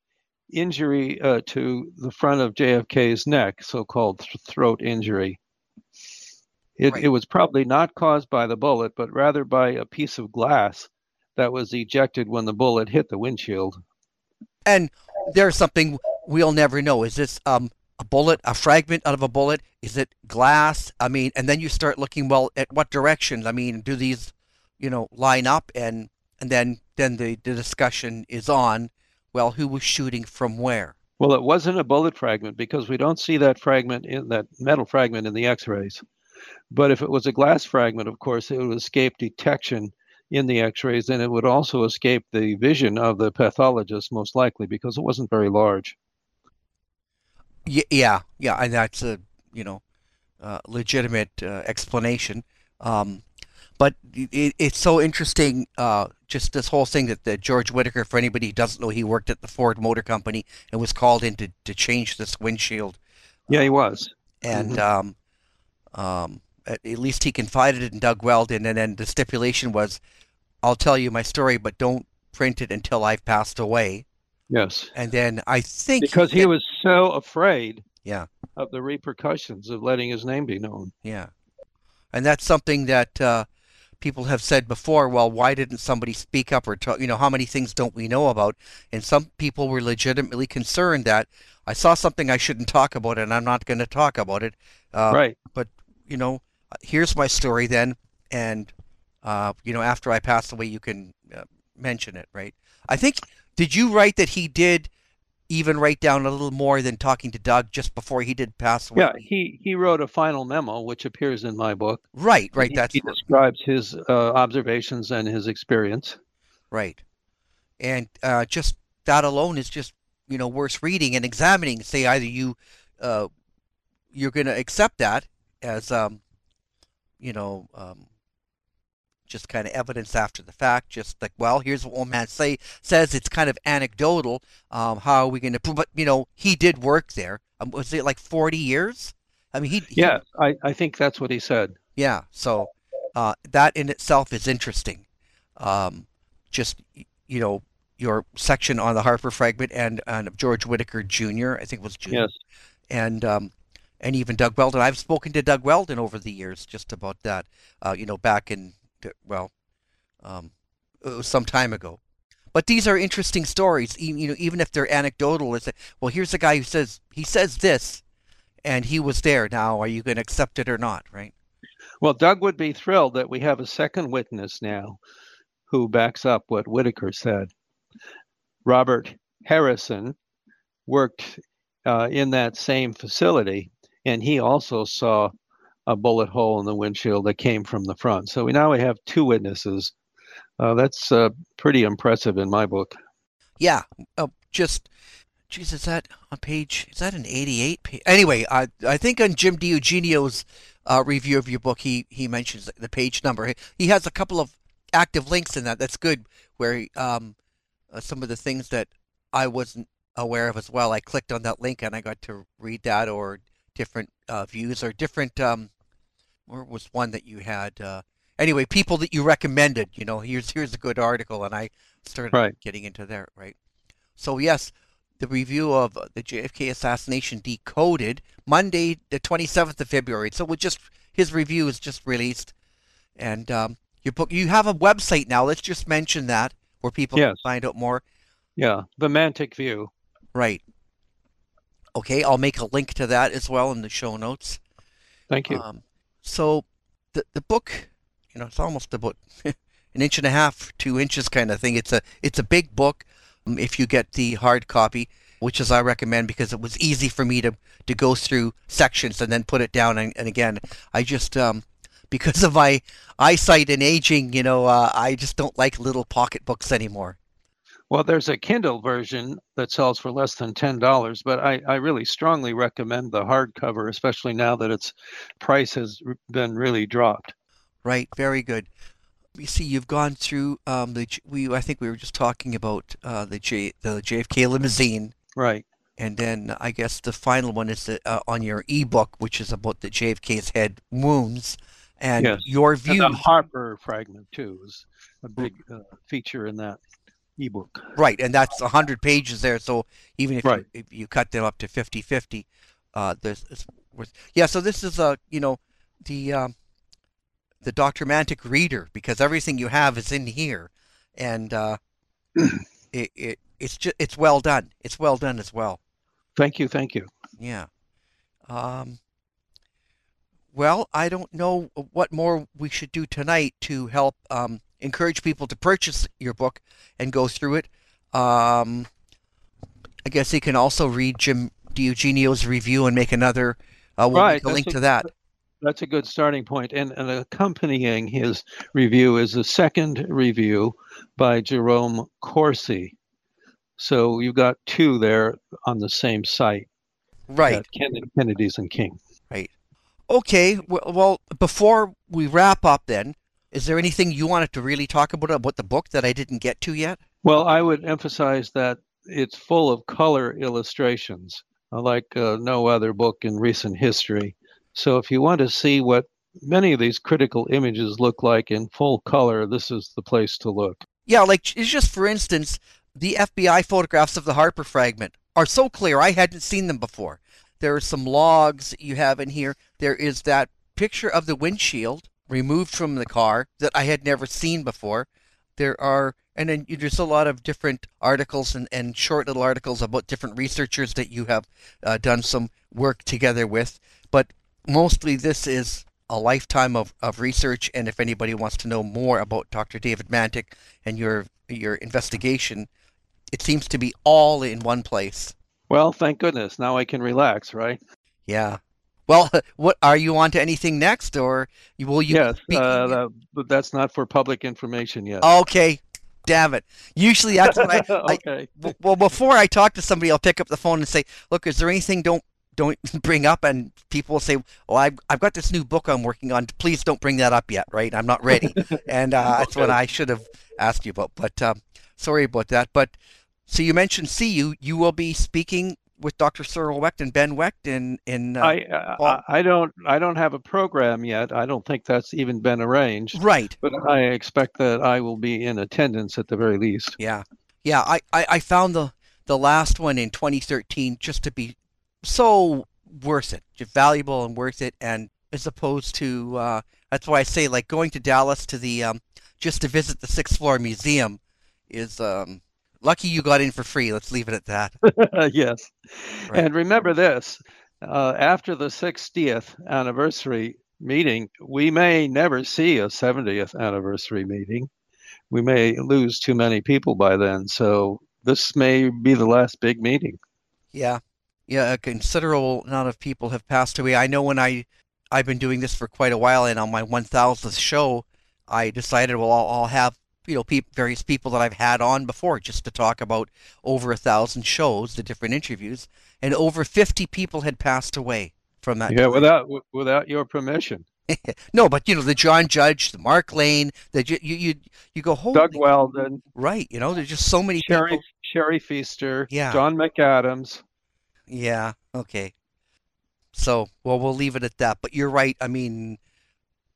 injury to the front of JFK's neck, so-called throat injury. It was probably not caused by the bullet, but rather by a piece of glass that was ejected when the bullet hit the windshield. And there's something we'll never know. Is this... a bullet, a fragment out of a bullet? Is it glass? I mean, and then you start looking, well, at what direction? I mean, do these, you know, line up? And then the discussion is on, well, who was shooting from where? Well, it wasn't a bullet fragment because we don't see that fragment, that metal fragment in the X-rays. But if it was a glass fragment, of course, it would escape detection in the X-rays, and it would also escape the vision of the pathologist, most likely, because it wasn't very large. Yeah, and that's a legitimate explanation. But it's so interesting, just this whole thing that George Whitaker, for anybody who doesn't know, he worked at the Ford Motor Company and was called in to change this windshield. Yeah, he was. And at least he confided in Doug Weldon, and then the stipulation was, "I'll tell you my story, but don't print it until I've passed away." Yes. And then I think... because he was so afraid of the repercussions of letting his name be known. Yeah. And that's something that people have said before, well, why didn't somebody speak up or talk? You know, how many things don't we know about? And some people were legitimately concerned that I saw something I shouldn't talk about and I'm not going to talk about it. But, you know, here's my story then. And, you know, after I pass away, you can mention it, right? I think... did you write that he did even write down a little more than talking to Doug just before he did pass away? Yeah, he wrote a final memo, which appears in my book. Right. He describes his observations and his experience. Right. And just that alone is just, you know, worth reading and examining. Say either you're going to accept that as, just kind of evidence after the fact, just like, well, here's what old man says, it's kind of anecdotal. How are we going to prove? But, you know, he did work there. Was it like 40 years? I mean, yeah, I think that's what he said. Yeah. So that in itself is interesting. Just, you know, your section on the Harper fragment and George Whitaker Jr., I think it was Jr. Yes. And even Doug Weldon. I've spoken to Doug Weldon over the years just about that, back in, it was some time ago, but these are interesting stories. Even if they're anecdotal, it's like, well, here's a guy who says he says this, and he was there. Now, are you going to accept it or not? Right. Well, Doug would be thrilled that we have a second witness now, who backs up what Whitaker said. Robert Harrison worked in that same facility, and he also saw a bullet hole in the windshield that came from the front. So we have two witnesses. That's pretty impressive in my book. Yeah, is that on page, is that an 88 page? Anyway, I think on Jim DiEugenio's review of your book, he mentions the page number. He has a couple of active links in that. That's good, where some of the things that I wasn't aware of as well. I clicked on that link and I got to read that, or different views, or different, or was one that you had, anyway, people that you recommended, here's a good article, and I started getting into there, right? So yes, the review of the JFK Assassination Decoded, Monday, the 27th of February. So his review is just released, and your book, you have a website now, let's just mention that, where people can find out more. Yeah, the Mantik View. Right. Okay, I'll make a link to that as well in the show notes. Thank you. So the book, it's almost about an inch and a half, 2 inches kind of thing. It's a big book. If you get the hard copy, which is I recommend, because it was easy for me to go through sections and then put it down. And again, I just, because of my eyesight and aging, I just don't like little pocket books anymore. Well, there's a Kindle version that sells for less than $10, but I really strongly recommend the hardcover, especially now that its price has been really dropped. Right. Very good. You see, you've gone through I think we were just talking about the JFK limousine. Right. And then I guess the final one is on your ebook, which is about the JFK's head wounds. And your view. And the Harper fragment, too, is a big feature in that ebook. Right, and that's 100 pages there, so even if you cut them up to 50-50, it's worth. Yeah, so this is the Dr. Mantik reader, because everything you have is in here, and it's well done. It's well done as well. Thank you. Yeah. Well, I don't know what more we should do tonight to help encourage people to purchase your book and go through it. I guess they can also read Jim DiEugenio's review and make another make a link to that. That's a good starting point. And accompanying his review is a second review by Jerome Corsi. So you've got two there on the same site. Right. Kennedy's and King. Right. Okay. Well, before we wrap up then, is there anything you wanted to really talk about the book that I didn't get to yet? Well, I would emphasize that it's full of color illustrations, like no other book in recent history. So if you want to see what many of these critical images look like in full color, this is the place to look. Yeah, like it's just, for instance, the FBI photographs of the Harper fragment are so clear. I hadn't seen them before. There are some logs that you have in here. There is that picture of the windshield removed from the car that I had never seen before. And then there's a lot of different articles and short little articles about different researchers that you have done some work together with. But mostly this is a lifetime of research. And if anybody wants to know more about Dr. David Mantik and your investigation, it seems to be all in one place. Well, thank goodness. Now I can relax, right? Yeah. Well, what are you on to anything next, or will you? Yes, but that's not for public information yet. Okay, damn it. Usually that's what okay. Well, before I talk to somebody, I'll pick up the phone and say, "Look, is there anything don't bring up?" And people will say, "Well, I've got this new book I'm working on. Please don't bring that up yet, right? I'm not ready." And okay. That's what I should have asked you about. But sorry about that. But so you mentioned, you will be speaking with Dr. Cyril Wecht and Ben Wecht in I don't have a program yet. I don't think that's even been arranged. Right. But I expect that I will be in attendance at the very least. Yeah. Yeah. I found the last one in 2013 just to be so worth it, just valuable and worth it. And as opposed to, that's why I say, like, going to Dallas to just to visit the 6th floor museum is, lucky you got in for free. Let's leave it at that. Yes. Right. And remember this, after the 60th anniversary meeting, we may never see a 70th anniversary meeting. we may lose too many people by then. So this may be the last big meeting. Yeah. Yeah, a considerable amount of people have passed away. I know when I've been doing this for quite a while, and on my 1,000th show, I decided, well, I'll have, various people that I've had on before just to talk about over 1,000 shows, the different interviews, and over 50 people had passed away from that. Yeah, without your permission. No, but the John Judge, the Mark Lane, you go home. Doug Weldon. Right, there's just so many people. Sherry Fiester. Yeah. John McAdams. Yeah. Okay. So, well, we'll leave it at that. But you're right. I mean,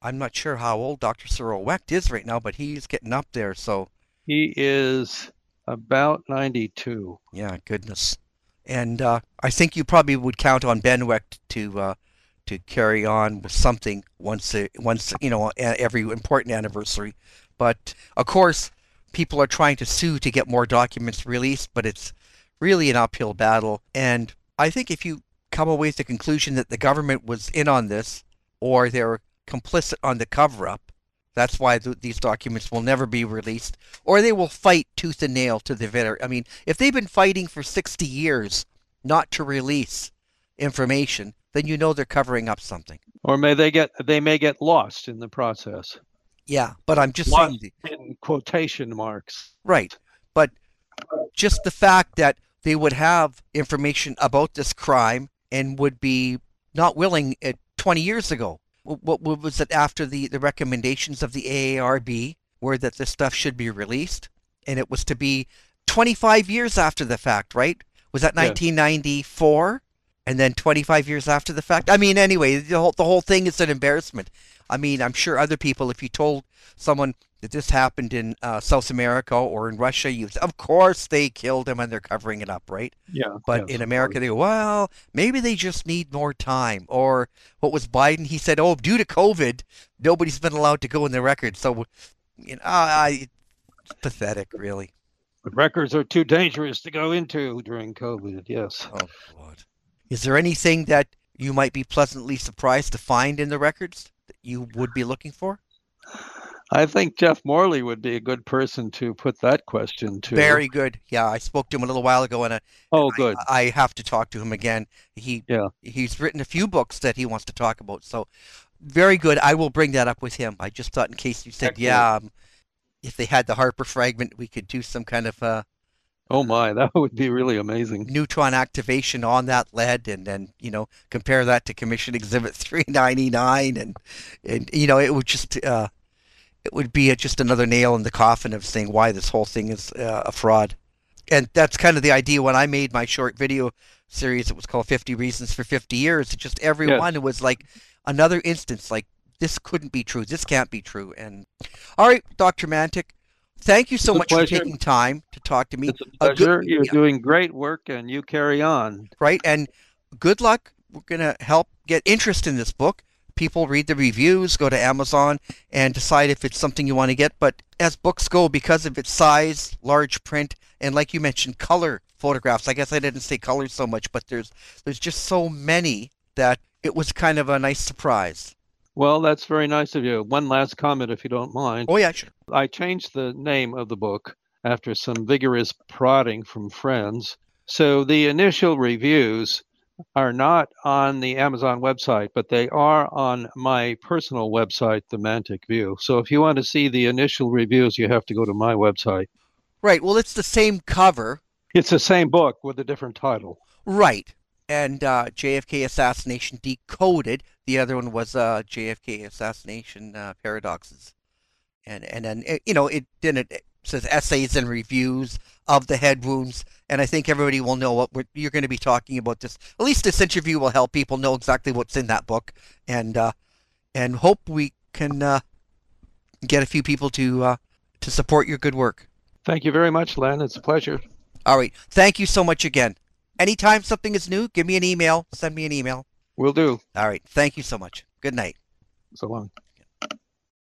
I'm not sure how old Dr. Cyril Wecht is right now, but he's getting up there. So he is about 92. Yeah. Goodness. And I think you probably would count on Ben Wecht to carry on with something once every important anniversary. But of course, people are trying to sue to get more documents released, but it's really an uphill battle. And I think if you come away with the conclusion that the government was in on this, or they were complicit on the cover-up, that's why these documents will never be released, or they will fight tooth and nail to the bitter. I mean, if they've been fighting for 60 years not to release information, then they're covering up something. Or they may get lost in the process. Yeah, but I'm just saying, in quotation marks. Right, but just the fact that they would have information about this crime and would be not willing 20 years ago. What was it after the recommendations of the AARB were that this stuff should be released? And it was to be 25 years after the fact, right? Was that 1994? And then 25 years after the fact? I mean, anyway, the whole thing is an embarrassment. I mean, I'm sure other people, if you told someone that this happened in South America or in Russia, of course they killed him and they're covering it up, right? Yeah. But in America, they go, well, maybe they just need more time. Or what was Biden? He said, oh, due to COVID, nobody's been allowed to go in the record. So, it's pathetic, really. The records are too dangerous to go into during COVID, yes. Oh, God. Is there anything that you might be pleasantly surprised to find in the records that you would be looking for? I think Jeff Morley would be a good person to put that question to. Very good. Yeah, I spoke to him a little while ago, and good. I have to talk to him again. He's written a few books that he wants to talk about. So, very good. I will bring that up with him. I just thought, in case you said, if they had the Harper fragment, we could do some kind of oh my, that would be really amazing. Neutron activation on that lead, and then compare that to Commission Exhibit 399, and it would just. It would be just another nail in the coffin of saying why this whole thing is a fraud. And that's kind of the idea when I made my short video series. It was called 50 Reasons for 50 Years. Just everyone was like another instance, like this couldn't be true. This can't be true. And all right, Dr. Mantik, thank you so much for taking time to talk to me. It's a pleasure. You're doing great work, and you carry on. Right. And good luck. We're going to help get interest in this book. People read the reviews, go to Amazon, and decide if it's something you want to get. But as books go, because of its size, large print, and like you mentioned, color photographs. I guess I didn't say color so much, but there's just so many that it was kind of a nice surprise. Well, that's very nice of you. One last comment, if you don't mind. Oh, yeah, sure. I changed the name of the book after some vigorous prodding from friends. So the initial reviews are not on the Amazon website, but they are on my personal website, The Mantik View. So if you want to see the initial reviews, you have to go to my website. Right. Well, it's the same cover. It's the same book with a different title. Right. And JFK Assassination Decoded. The other one was JFK Assassination Paradoxes. And then, it says essays and reviews of the head wounds, and I think everybody will know what you're going to be talking about. This, at least this interview, will help people know exactly what's in that book, and hope we can get a few people to support your good work. Thank you very much, Len. It's a pleasure. All right. Thank you so much again. Anytime something is new, give me an email. Send me an email. Will do. All right. Thank you so much. Good night. So long.